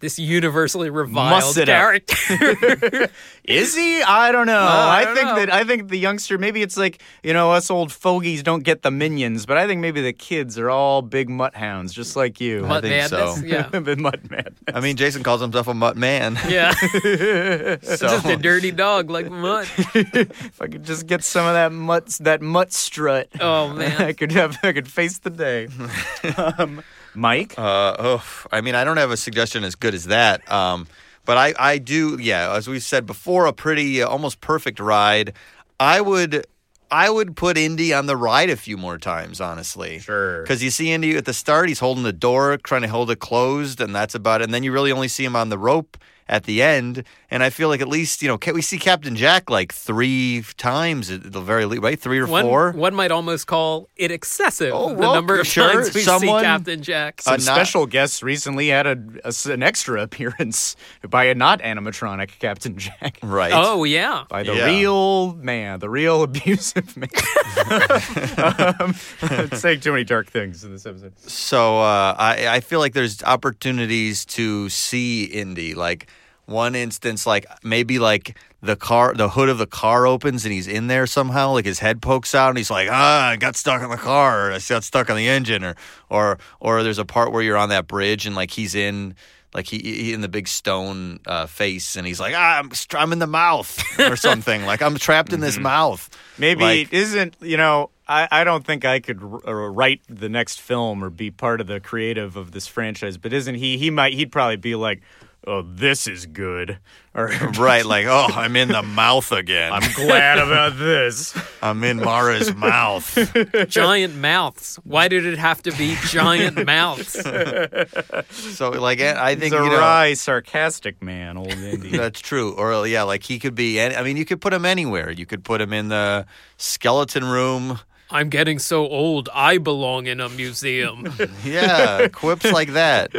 This universally reviled character. Is he? I don't know. I think the youngster, maybe it's like, us old fogies don't get the minions, but I think maybe the kids are all big mutt hounds, just like you. Mutt I think madness? So. Yeah. Mutt madness. I mean, Jason calls himself a mutt man. Yeah. Just a dirty dog like Mutt. If I could just get some of that mutt strut. Oh, man. I could face the day. Mike? I mean, I don't have a suggestion as good as that, but I do, yeah, as we said before, a pretty, almost perfect ride. I would put Indy on the ride a few more times, honestly. Sure. Because you see Indy at the start, he's holding the door, trying to hold it closed, and that's about it. And then you really only see him on the rope at the end, and I feel like at least, we see Captain Jack like three times at the very least, right? Three or four. One might almost call it excessive, the number of times we see Captain Jack. Some special guests recently had an extra appearance by a not-animatronic Captain Jack. Right. Oh, yeah. By the real man, the real abusive man. It's saying too many dark things in this episode. So I feel like there's opportunities to see Indy, like, one instance, like, maybe, like, the hood of the car opens and he's in there somehow. Like, his head pokes out and he's like, I got stuck on the car, or I got stuck on the engine. Or there's a part where you're on that bridge and, like, he's in, like, he in the big stone face and he's like, I'm in the mouth or something. Like, I'm trapped in this mouth. Maybe it isn't, I don't think I could write the next film or be part of the creative of this franchise, but isn't he'd probably be like, oh, this is good. Right, like, oh, I'm in the mouth again. I'm glad about this. I'm in Mara's mouth. Giant mouths. Why did it have to be giant mouths? So, like, I think, he's a wry, sarcastic man, old Indy. That's true. Or, yeah, like, he could be, I mean, you could put him anywhere. You could put him in the skeleton room. I'm getting so old, I belong in a museum. Yeah, quips like that.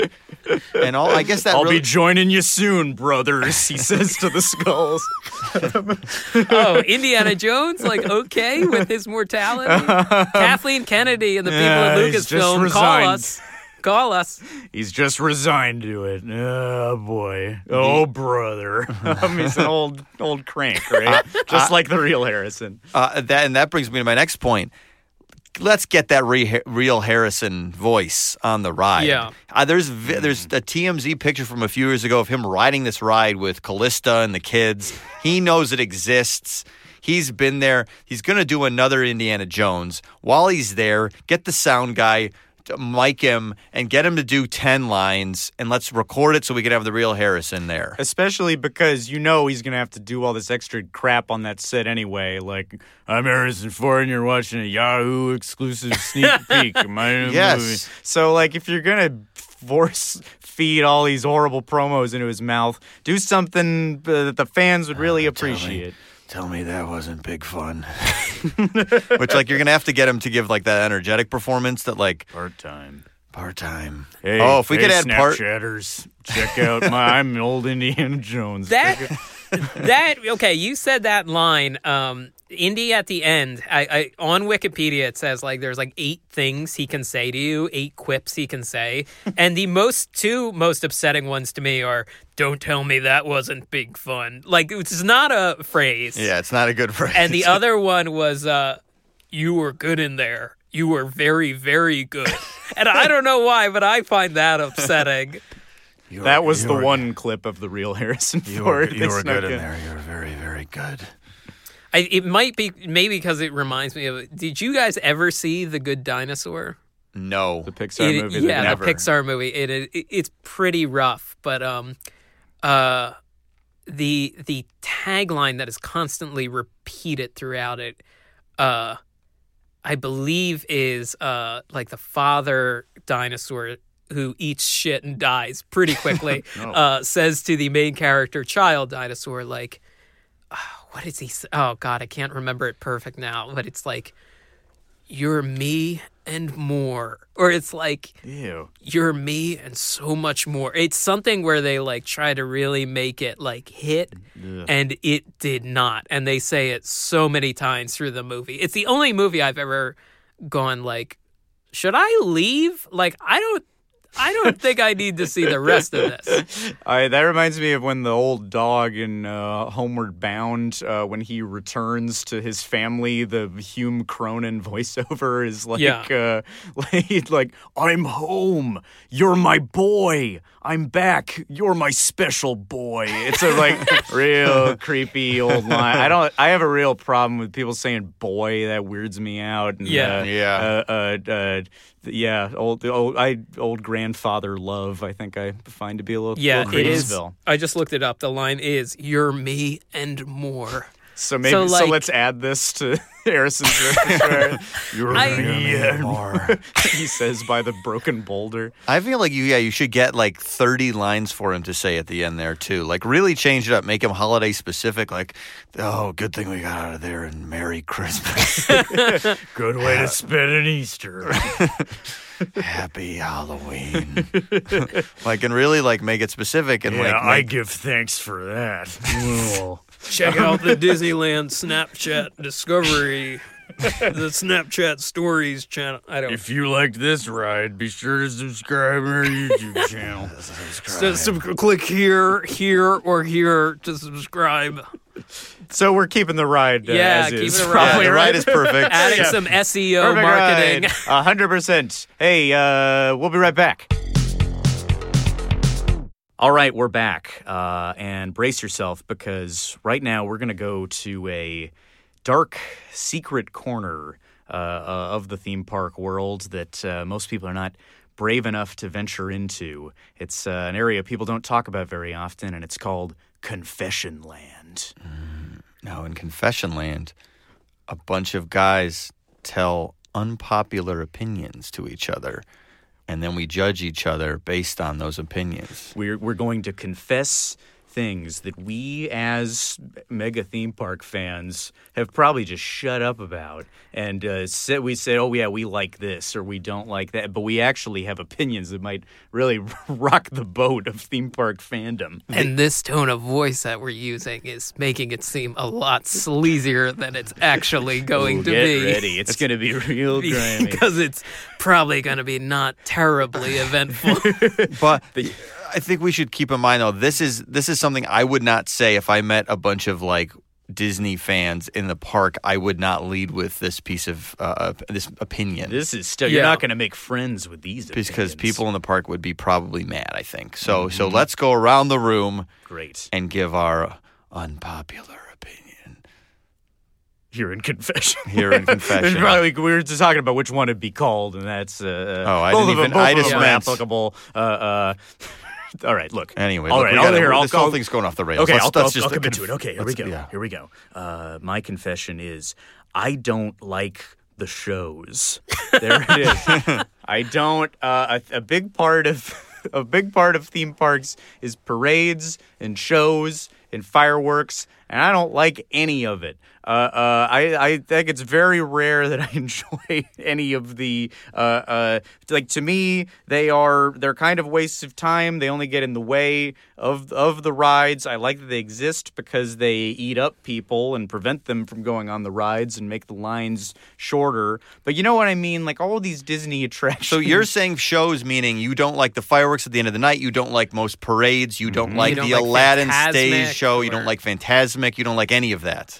And I guess that I'll be joining you soon, brothers, he says to the skulls. Indiana Jones, like, okay with his mortality? Kathleen Kennedy and the people at Lucasfilm, call us. He's just resigned to it. Oh, boy. Oh, brother. He's an old crank, right? Just like the real Harrison. That brings me to my next point. Let's get that real Harrison voice on the ride. Yeah. There's a TMZ picture from a few years ago of him riding this ride with Callista and the kids. He knows it exists. He's been there. He's going to do another Indiana Jones. While he's there, get the sound guy, mic him, and get him to do 10 lines, and let's record it so we can have the real Harrison there. Especially because he's going to have to do all this extra crap on that set anyway. Like, I'm Harrison Ford, and you're watching a Yahoo exclusive sneak peek of my own movie. So, like, if you're going to force feed all these horrible promos into his mouth, do something that the fans would really appreciate. Tell me that wasn't big fun. Which, like, you're going to have to get him to give, like, that energetic performance that, like... Part-time. Hey, if we could add Snapchatters, check out I'm old Indiana Jones. Okay, you said that line... Indy at the end, I on Wikipedia it says, like, there's like 8 things he can say to you, 8 quips he can say, and the two most upsetting ones to me are, don't tell me that wasn't big fun. Like, it's not a phrase. Yeah, it's not a good phrase. And the other one was, you were good in there. You were very, very good. And I don't know why, but I find that upsetting. That was the one clip of the real Harrison Ford. You were good in there. You were very, very good. It might be, maybe because it reminds me of, did you guys ever see The Good Dinosaur? No. The Pixar movie? Yeah, the Pixar movie. It's pretty rough, but the tagline that is constantly repeated throughout it, I believe is like the father dinosaur who eats shit and dies pretty quickly, says to the main character child dinosaur, like, what is he? Oh, God, I can't remember it perfect now, but it's like, you're me and more. Or it's like, ew, you're me and so much more. It's something where they like try to really make it like hit, and it did not. And they say it so many times through the movie. It's the only movie I've ever gone like, should I leave? Like, I don't think I need to see the rest of this. All right, that reminds me of when the old dog in Homeward Bound, when he returns to his family, the Hume Cronin voiceover is like, like, I'm home. You're my boy. I'm back. You're my special boy. It's a like real creepy old line. I have a real problem with people saying boy. That weirds me out. And, old grandfather love, I think I find to be a little little it is. I just looked it up. The line is, you're me and more. So maybe so let's add this to Harrison's repertoire. You're me and more. He says by the broken boulder. I feel like you should get like 30 lines for him to say at the end there too. Like really change it up, make him holiday specific. Like, oh, good thing we got out of there and Merry Christmas. Good way to spend an Easter. Happy Halloween. Like, and really like make it specific and I give thanks for that. Check out the Disneyland Snapchat Discovery, the Snapchat Stories channel. If you liked this ride, be sure to subscribe to our YouTube channel. Click here, or here to subscribe. So we're keeping the ride as is. Keeping the ride. The ride is perfect. Adding some SEO perfect marketing. 100%. Hey, we'll be right back. All right, we're back, and brace yourself because right now we're going to go to a dark, secret corner of the theme park world that most people are not brave enough to venture into. It's an area people don't talk about very often, and it's called Confession Land. Now, in Confession Land, a bunch of guys tell unpopular opinions to each other. And then we judge each other based on those opinions. We're going to confess things that we as mega theme park fans have probably just shut up about. And we say, oh, yeah, we like this or we don't like that. But we actually have opinions that might really rock the boat of theme park fandom. And this tone of voice that we're using is making it seem a lot sleazier than it's actually going to be. Get ready. It's going to be real grimy. Because it's probably going to be not terribly eventful. But I think we should keep in mind, though, this is something I would not say if I met a bunch of, like, Disney fans in the park. I would not lead with this piece of this opinion. This is still you're not going to make friends with these opinions. Because people in the park would be probably mad, I think. So let's go around the room and give our unpopular opinion. Here in Confession. It's probably, we were just talking about which one it'd be called, and that's applicable. All right, look. Anyway, this whole thing's going off the rails. Okay, I'll commit to it. Okay, here we go. Yeah. Here we go. My confession is I don't like the shows. There it is. I don't. A big part of theme parks is parades and shows and fireworks, and I don't like any of it. I think it's very rare that I enjoy any of the to me they're kind of wastes of time. They only get in the way of the rides. I like that they exist because they eat up people and prevent them from going on the rides and make the lines shorter. But you know what I mean? Like all these Disney attractions. So you're saying shows, meaning you don't like the fireworks at the end of the night. You don't like most parades. You don't like the Aladdin stage show. You don't like Fantasmic. You don't like any of that.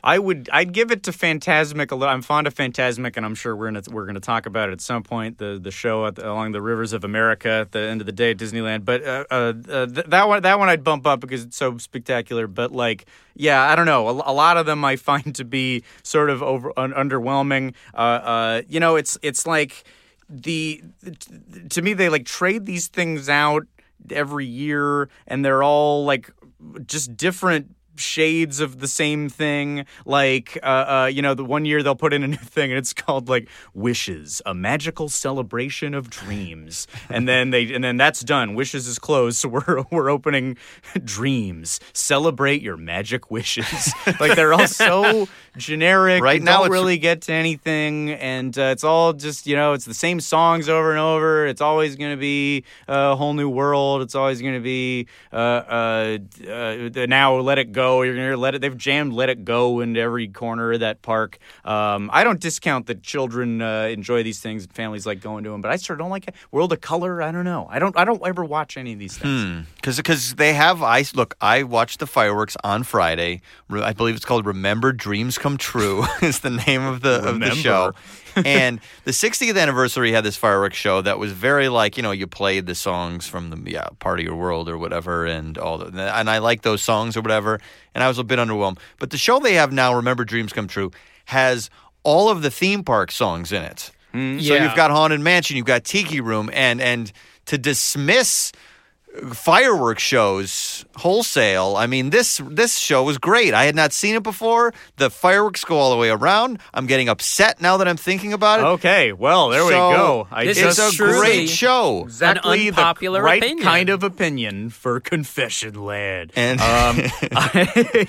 I'd give it to Fantasmic a little. I'm fond of Fantasmic, and I'm sure we're going to talk about it at some point. The show along the rivers of America at the end of the day at Disneyland. But that one I'd bump up because it's so spectacular. But like, yeah, I don't know. A lot of them I find to be sort of underwhelming. You know, it's like to me they like trade these things out every year, and they're all like just different shades of the same thing. Like, you know, the one year they'll put in a new thing and it's called like Wishes, a magical celebration of dreams. And then and then that's done. Wishes is closed. So we're opening Dreams. Celebrate your magic wishes. Like, they're all so generic. Right now, don't really get to anything. And it's all just, you know, it's the same songs over and over. It's always going to be A Whole New World. It's always going to be now Let It Go. You're going to let it. They've jammed Let It Go into every corner of that park. I don't discount that children enjoy these things and families like going to them, but I sort of don't like it. World of Color. I don't know. I don't ever watch any of these things because they have. I watched the fireworks on Friday. I believe it's called Remember Dreams Come True is the name of the show. And the 60th anniversary had this fireworks show that was very like, you know, you played the songs from the Part of Your World or whatever and all the, and I like those songs or whatever, and I was a bit underwhelmed. But the show they have now, Remember Dreams Come True, has all of the theme park songs in it. So you've got Haunted Mansion, you've got Tiki Room, and to dismiss fireworks shows wholesale. I mean, this show was great. I had not seen it before. The fireworks go all the way around. I'm getting upset now that I'm thinking about it. Okay, well, there we go. It's a great show. Exactly, an unpopular opinion. Right kind of opinion for Confession Land. And I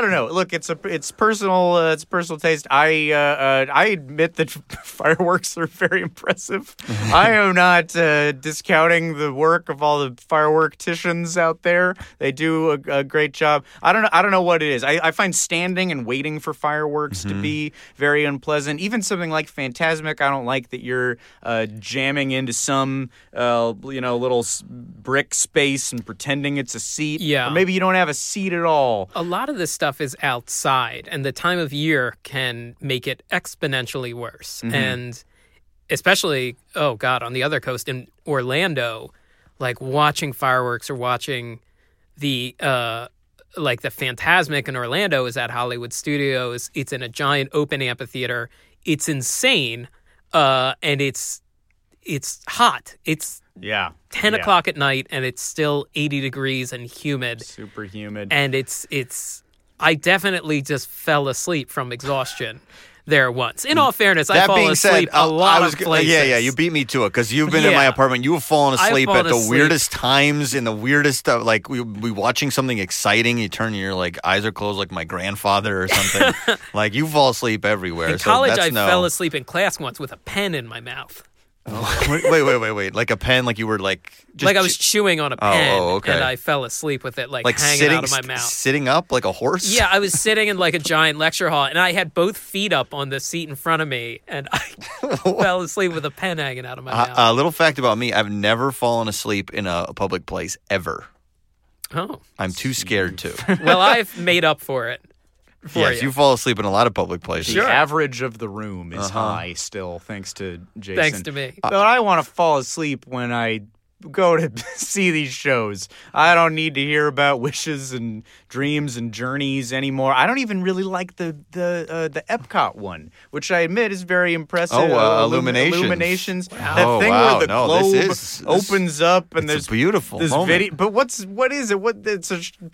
don't know. Look, it's personal taste. I admit that fireworks are very impressive. I am not discounting the work of all the fireworkticians out there. They do a great job. I don't know what it is. I find standing and waiting for fireworks to be very unpleasant. Even something like Fantasmic, I don't like that you're jamming into some little brick space and pretending it's a seat. Yeah. Or maybe you don't have a seat at all. A lot of this stuff is outside, and the time of year can make it exponentially worse. And especially, on the other coast in Orlando, like watching fireworks or watching the Fantasmic in Orlando is at Hollywood Studios. It's in a giant open amphitheater. It's insane, and it's hot. It's 10 o'clock at night, and it's still 80 degrees and humid, super humid, and it's. I definitely just fell asleep from exhaustion. There once. In all fairness, I fall asleep a lot of places. Yeah, you beat me to it because you've been in my apartment. You have fallen asleep at the weirdest times in the weirdest stuff. Like, we'll be watching something exciting. You turn and your eyes are closed like my grandfather or something. Like, you fall asleep everywhere. In college, I fell asleep in class once with a pen in my mouth. Oh, wait. Like a pen, like you were like... Just like I was chewing on a pen, and I fell asleep with it, like hanging out of my mouth. Sitting up like a horse? Yeah, I was sitting in like a giant lecture hall, and I had both feet up on the seat in front of me, and I fell asleep with a pen hanging out of my mouth. A little fact about me, I've never fallen asleep in a public place, ever. Oh. I'm too scared to. Well, I've made up for it. Yes, you fall asleep in a lot of public places. Sure. The average of the room is high still, thanks to Jason. Thanks to me. But I want to fall asleep when I go to see these shows. I don't need to hear about Wishes and Dreams and Journeys anymore. I don't even really like the Epcot one, which I admit is very impressive. Illuminations. Wow. That thing where the globe opens up and there's beautiful this video. But what is it? What it's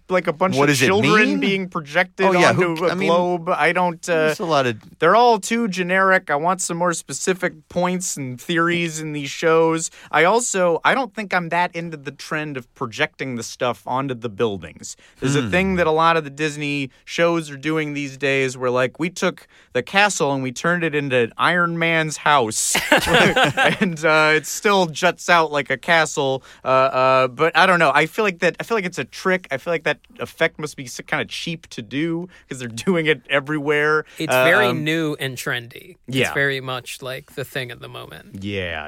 like a bunch of children being projected onto a globe. I don't. There's a lot of. They're all too generic. I want some more specific points and theories in these shows. I don't think I'm that into the trend of projecting the stuff onto the buildings. There's a thing that a lot of the Disney shows are doing these days where, like, we took the castle and we turned it into Iron Man's house. And it still juts out like a castle. But I don't know. I feel like it's a trick. I feel like that effect must be kind of cheap to do because they're doing it everywhere. It's very new and trendy. Yeah. It's very much like the thing at the moment. Yeah.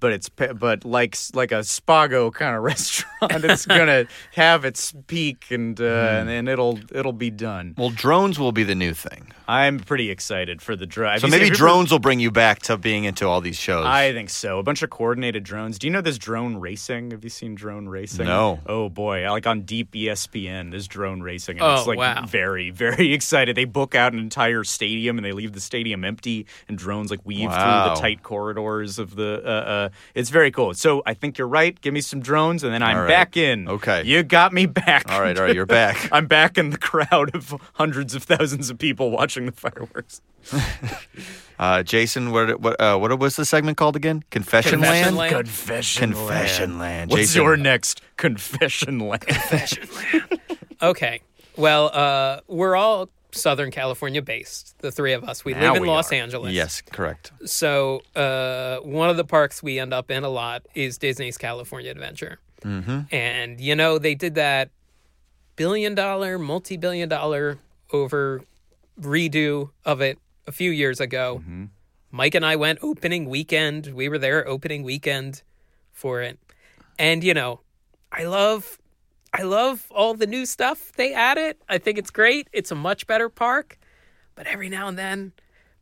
But like a Spago kind of restaurant. It's gonna have its peak, and it'll be done. Well, drones will be the new thing. I'm pretty excited for the drone. So maybe drones will bring you back to being into all these shows. I think so. A bunch of coordinated drones. Do you know there's drone racing? Have you seen drone racing? No. Oh boy, like on Deep ESPN, there's drone racing. And it's like very, very excited. They book out an entire stadium and they leave the stadium empty, and drones like weave through the tight corridors of the. It's very cool. So I think you're right. Give me some drones, and then I'm back in. Okay. You got me back. All right, you're back. I'm back in the crowd of hundreds of thousands of people watching the fireworks. Jason, what was the segment called again? Confession Land. What's Jason? Your next Confession Land? Confession Land. Okay. Well, we're all Southern California based, the three of us. We live in Los Angeles. Yes, correct. So one of the parks we end up in a lot is Disney's California Adventure. Mm-hmm. And, you know, they did that multi-billion dollar redo of it a few years ago. Mm-hmm. Mike and I went opening weekend. We were there opening weekend for it. And, you know, I love all the new stuff they added. I think it's great. It's a much better park. But every now and then,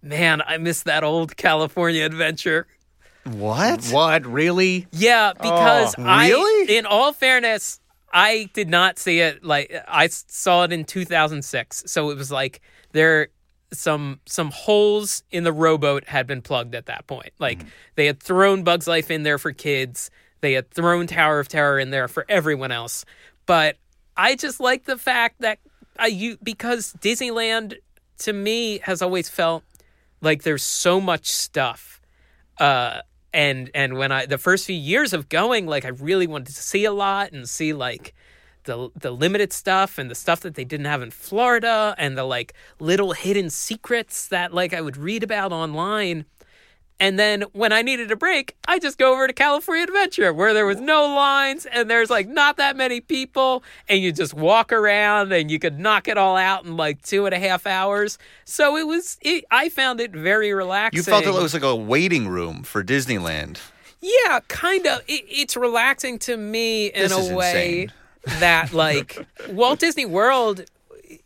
man, I miss that old California Adventure. What? Really? Yeah, because in all fairness, I did not see it. Like, I saw it in 2006. So it was like some holes in the rowboat had been plugged at that point. Like, they had thrown Bug's Life in there for kids. They had thrown Tower of Terror in there for everyone else. But I just like the fact that because Disneyland, to me, has always felt like there's so much stuff. And when the first few years of going, like, I really wanted to see a lot and see, like, the limited stuff and the stuff that they didn't have in Florida and the, like, little hidden secrets that, like, I would read about online. And then when I needed a break, I just go over to California Adventure where there was no lines and there's, like, not that many people. And you just walk around and you could knock it all out in, like, 2.5 hours. So I found it very relaxing. You felt it was like a waiting room for Disneyland. Yeah, kind of. It's relaxing to me in a way that, like, Walt Disney World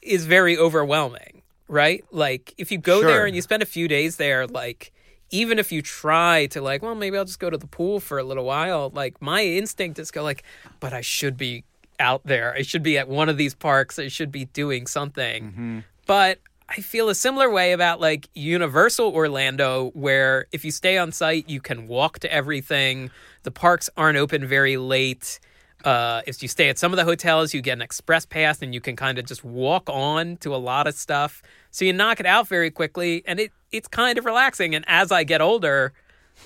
is very overwhelming, right? Like, if you go there and you spend a few days there, like... even if you try to, like, well, maybe I'll just go to the pool for a little while, like, my instinct is go, like, but I should be out there. I should be at one of these parks. I should be doing something. Mm-hmm. But I feel a similar way about, like, Universal Orlando, where if you stay on site, you can walk to everything. The parks aren't open very late. If you stay at some of the hotels, you get an express pass, and you can kind of just walk on to a lot of stuff. So you knock it out very quickly, and it's kind of relaxing. And as I get older,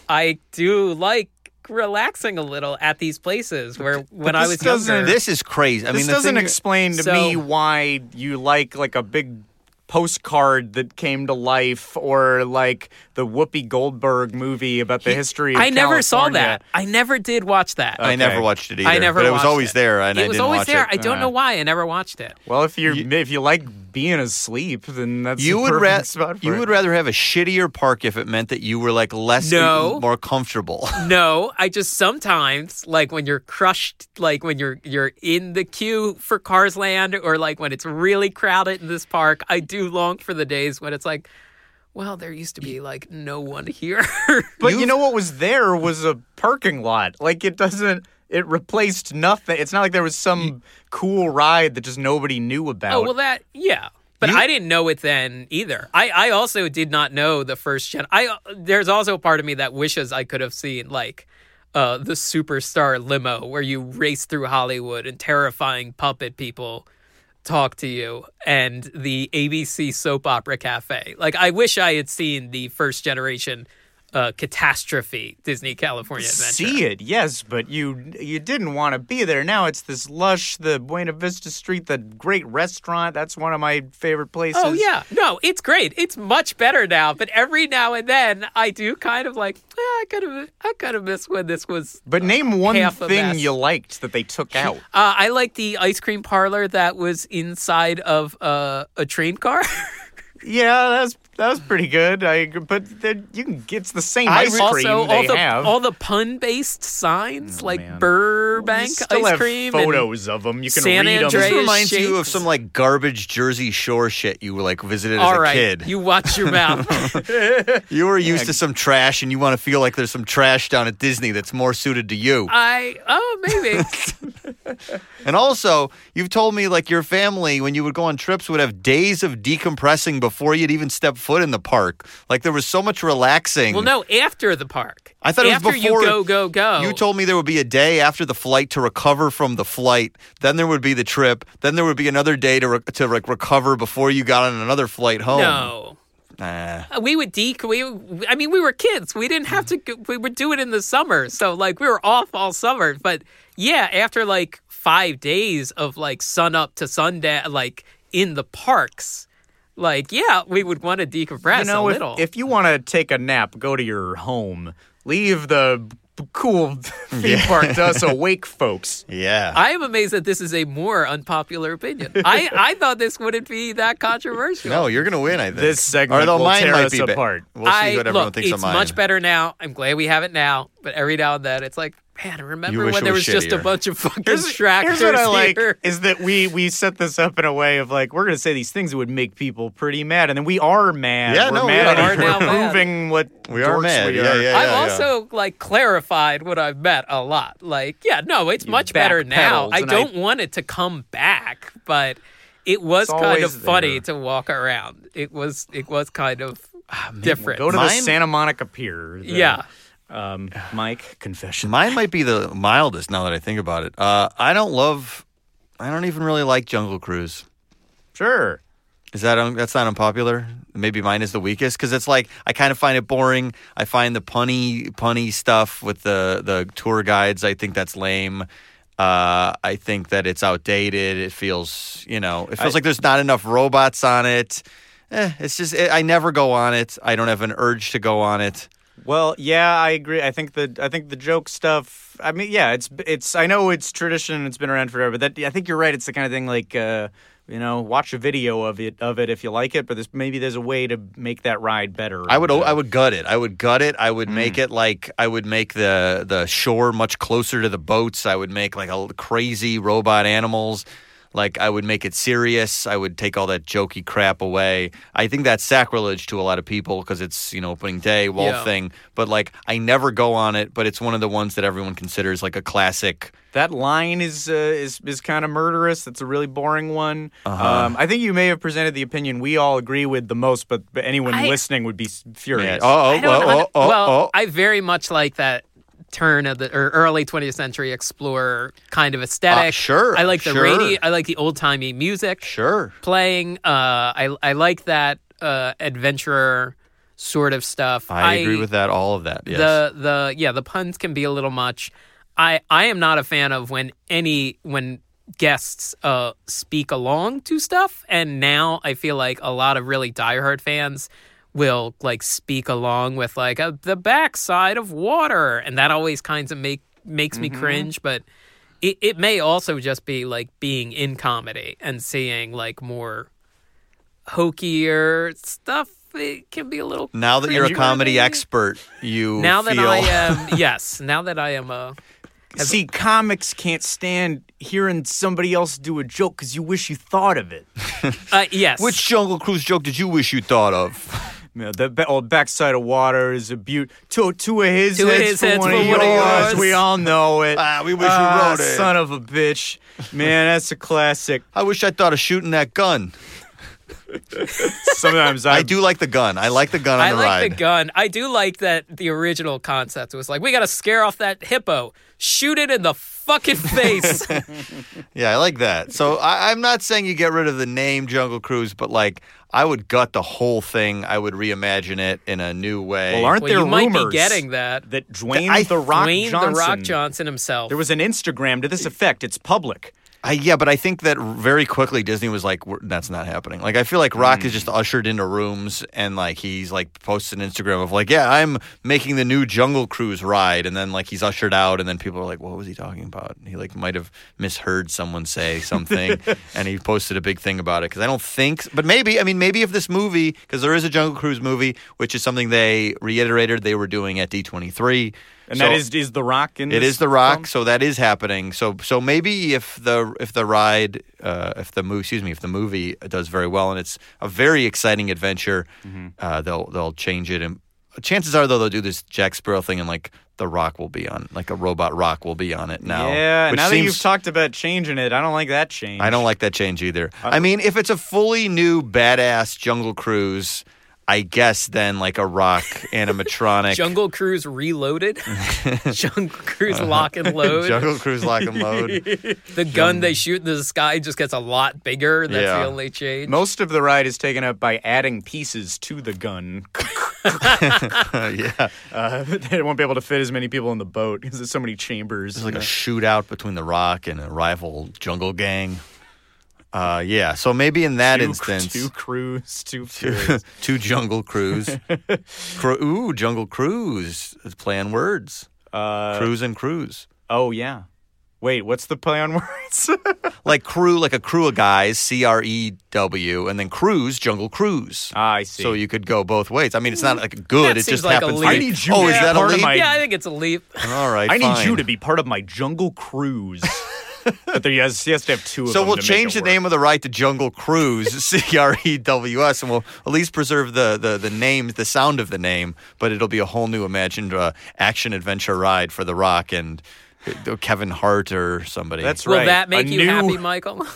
I do like relaxing a little at these places where when I was younger. This is crazy. I mean, this doesn't explain to me why you like a big postcard that came to life, or like the Whoopi Goldberg movie about the history of California. I never saw that. I never did watch that. Okay. I never watched it either. But it was always there, and I didn't watch it. It was always there. I don't know why I never watched it. Well, if you like being asleep, then that's the perfect spot for it. You would rather have a shittier park if it meant that you were, like, more comfortable. No, I just sometimes, like, when you're crushed, like when you're in the queue for Cars Land, or like when it's really crowded in this park, I do long for the days when it's like, well, there used to be, like, no one here. But you know what was there was a parking lot. Like, it replaced nothing. It's not like there was some cool ride that just nobody knew about. Oh, well, yeah. But I didn't know it then either. I also did not know the first gen. There's also a part of me that wishes I could have seen, like, the Superstar limo where you race through Hollywood and terrifying puppet people talk to you, and the ABC soap opera cafe. Like, I wish I had seen the first generation catastrophe Disney California Adventure. See it, yes, but you didn't want to be there. Now it's this lush, the Buena Vista Street, the great restaurant. That's one of my favorite places. Oh, yeah. No, it's great. It's much better now, but every now and then I do kind of like, I could have missed when this was. But name one thing you liked that they took out. I liked the ice cream parlor that was inside of a train car. Yeah, that was pretty good. It's the same ice cream they have. All the pun-based signs, Burbank ice cream. Still have photos of them. You can read them. This reminds you of some, like, garbage Jersey Shore shit you, like, visited as a kid. All right, you watch your mouth. You were used to some trash, and you want to feel like there's some trash down at Disney that's more suited to you. Oh, maybe. And also, you've told me like your family, when you would go on trips, would have days of decompressing before you'd even step foot in the park. Like there was so much relaxing. Well, no, after the park. I thought after it was before. After you go. You told me there would be a day after the flight to recover from the flight. Then there would be the trip. Then there would be another day to recover before you got on another flight home. No. We were kids. We didn't have to. We would do it in the summer. So like we were off all summer. But yeah, after like 5 days of like sun up to sundown, like in the parks, like yeah, we would want to decompress a little. If you want to take a nap, go to your home. Leave the cool theme park to us awake folks. Yeah, I am amazed that this is a more unpopular opinion. I thought this wouldn't be that controversial. No, you're gonna win. I think this segment will tear us apart. We'll see what everyone thinks of mine. It's much better now. I'm glad we have it now. But every now and then, it's like, man, remember when there was just a bunch of fucking distractors. Here's what I like is that we set this up in a way of like, we're going to say these things that would make people pretty mad. And then we are mad. Yeah, we're proving what we are mad. I've also like clarified what I've bet a lot. Like, yeah, no, it's much better now. I don't want it to come back, but it was kind of funny to walk around. It was kind of different. Go to the Santa Monica Pier. Yeah. Mike, confession. Mine might be the mildest now that I think about it. I don't even really like Jungle Cruise. Sure. Is that that's not unpopular? Maybe mine is the weakest because it's like I kind of find it boring. I find the punny stuff with the tour guides. I think that's lame. I think that it's outdated. It feels, like there's not enough robots on it. It's just I never go on it. I don't have an urge to go on it. Well, yeah, I agree. I think the joke stuff. I mean, yeah, it's. I know it's tradition. It's been around forever. But I think you're right. It's the kind of thing like, watch a video of it if you like it. But maybe there's a way to make that ride better. I would gut it. I would gut it. I would make it like I would make the shore much closer to the boats. I would make like a crazy robot animals. Like, I would make it serious. I would take all that jokey crap away. I think that's sacrilege to a lot of people because it's, opening day, thing. But, like, I never go on it, but it's one of the ones that everyone considers, like, a classic. That line is kind of murderous. That's a really boring one. Uh-huh. I think you may have presented the opinion we all agree with the most, but anyone listening would be furious. Yeah. I very much like that. Turn of the early 20th century explorer kind of aesthetic. Sure, I like the radio. I like the old timey music. Sure, playing. I like that adventurer sort of stuff. I agree with that. All of that. Yes. The puns can be a little much. I am not a fan of when guests speak along to stuff. And now I feel like a lot of really diehard fans will like speak along with like the backside of water, and that always kinds of makes me cringe. But it may also just be like being in comedy and seeing like more hokier stuff. It can be a little. Now that you're a comedy expert, you now feel... that I am yes. Now that I am a. See, comics can't stand hearing somebody else do a joke because you wish you thought of it. Yes. Which Jungle Cruise joke did you wish you thought of? Yeah, the old backside of water is a beaut. Two of his two heads for one of yours. We all know it. We wish you wrote it. Son of a bitch. Man, that's a classic. I wish I thought of shooting that gun. Sometimes I do like the gun. I like the gun on the ride. I like the gun. I do like that the original concept was like, we got to scare off that hippo. Shoot it in the fucking face. Yeah, I like that. So I'm not saying you get rid of the name Jungle Cruise, but like I would gut the whole thing. I would reimagine it in a new way. Well, aren't there you rumors might be getting that Dwayne the Rock Johnson himself. There was an Instagram to this effect. It's public. But I think that very quickly Disney was like, that's not happening. Like, I feel like Rock is just ushered into rooms and, like, he's, like, posted an Instagram of, like, yeah, I'm making the new Jungle Cruise ride. And then, like, he's ushered out and then people are like, what was he talking about? And he, like, might have misheard someone say something and he posted a big thing about it because I don't think – but maybe if this movie – because there is a Jungle Cruise movie, which is something they reiterated they were doing at D23 – and so, that is The Rock in this film? It is The Rock, so that is happening. So maybe if the movie does very well and it's a very exciting adventure, they'll change it Chances are, though, they'll do this Jack Sparrow thing and, like, the rock will be on, like, a robot rock will be on it now. Yeah, now that you've talked about changing it, I don't like that change. I don't like that change either. I mean, if it's a fully new, badass Jungle Cruise, I guess then, like, a rock animatronic. Jungle Cruise Reloaded? Jungle Cruise Lock and Load? Jungle Cruise Lock and Load. The gun they shoot in the sky just gets a lot bigger. That's the only change. Most of the ride is taken up by adding pieces to the gun. They won't be able to fit as many people in the boat because there's so many chambers. There's like a shootout between the rock and a rival jungle gang. So maybe in that instance... Two Jungle Cruise. Jungle Cruise. It's play on words. Cruise and cruise. Oh, yeah. Wait, what's the play on words? Like crew, like a crew of guys, C-R-E-W, and then cruise, Jungle Cruise. Ah, I see. So you could go both ways. I mean, it's not like good. It just like happens. I need you to be part of my... Yeah, I think it's a leap. All right, need you to be part of my Jungle Cruise. But there he has to have two of them. So we'll change the name of the ride to Jungle Cruise, C-R-E-W-S, and we'll at least preserve the name, the sound of the name, but it'll be a whole new imagined action-adventure ride for The Rock and Kevin Hart or somebody. That's right. Will that make you happy, Michael?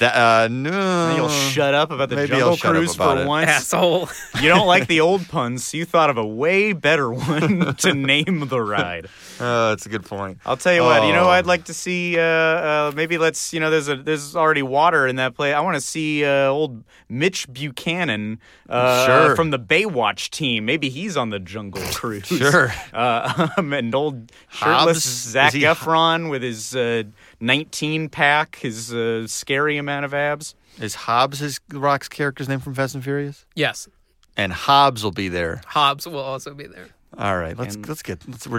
No. Maybe you'll shut up about the Jungle Cruise for once. Asshole. You don't like the old puns, so you thought of a way better one to name the ride. That's a good point. I'll tell you what, you know, I'd like to see, maybe let's, you know, there's already water in that play. I want to see old Mitch Buchanan from the Baywatch team. Maybe he's on the Jungle Cruise. Sure. And old shirtless Zac Efron with his 19-pack, his scary amount of abs. Is Hobbs the Rock's character's name from Fast and Furious? Yes. And Hobbs will be there. Hobbs will also be there. All right, we're done,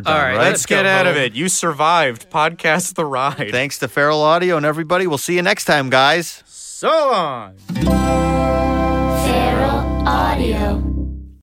right? Let's get out of it. You survived. Podcast the ride. Thanks to Feral Audio and everybody. We'll see you next time, guys. So long. Feral Audio.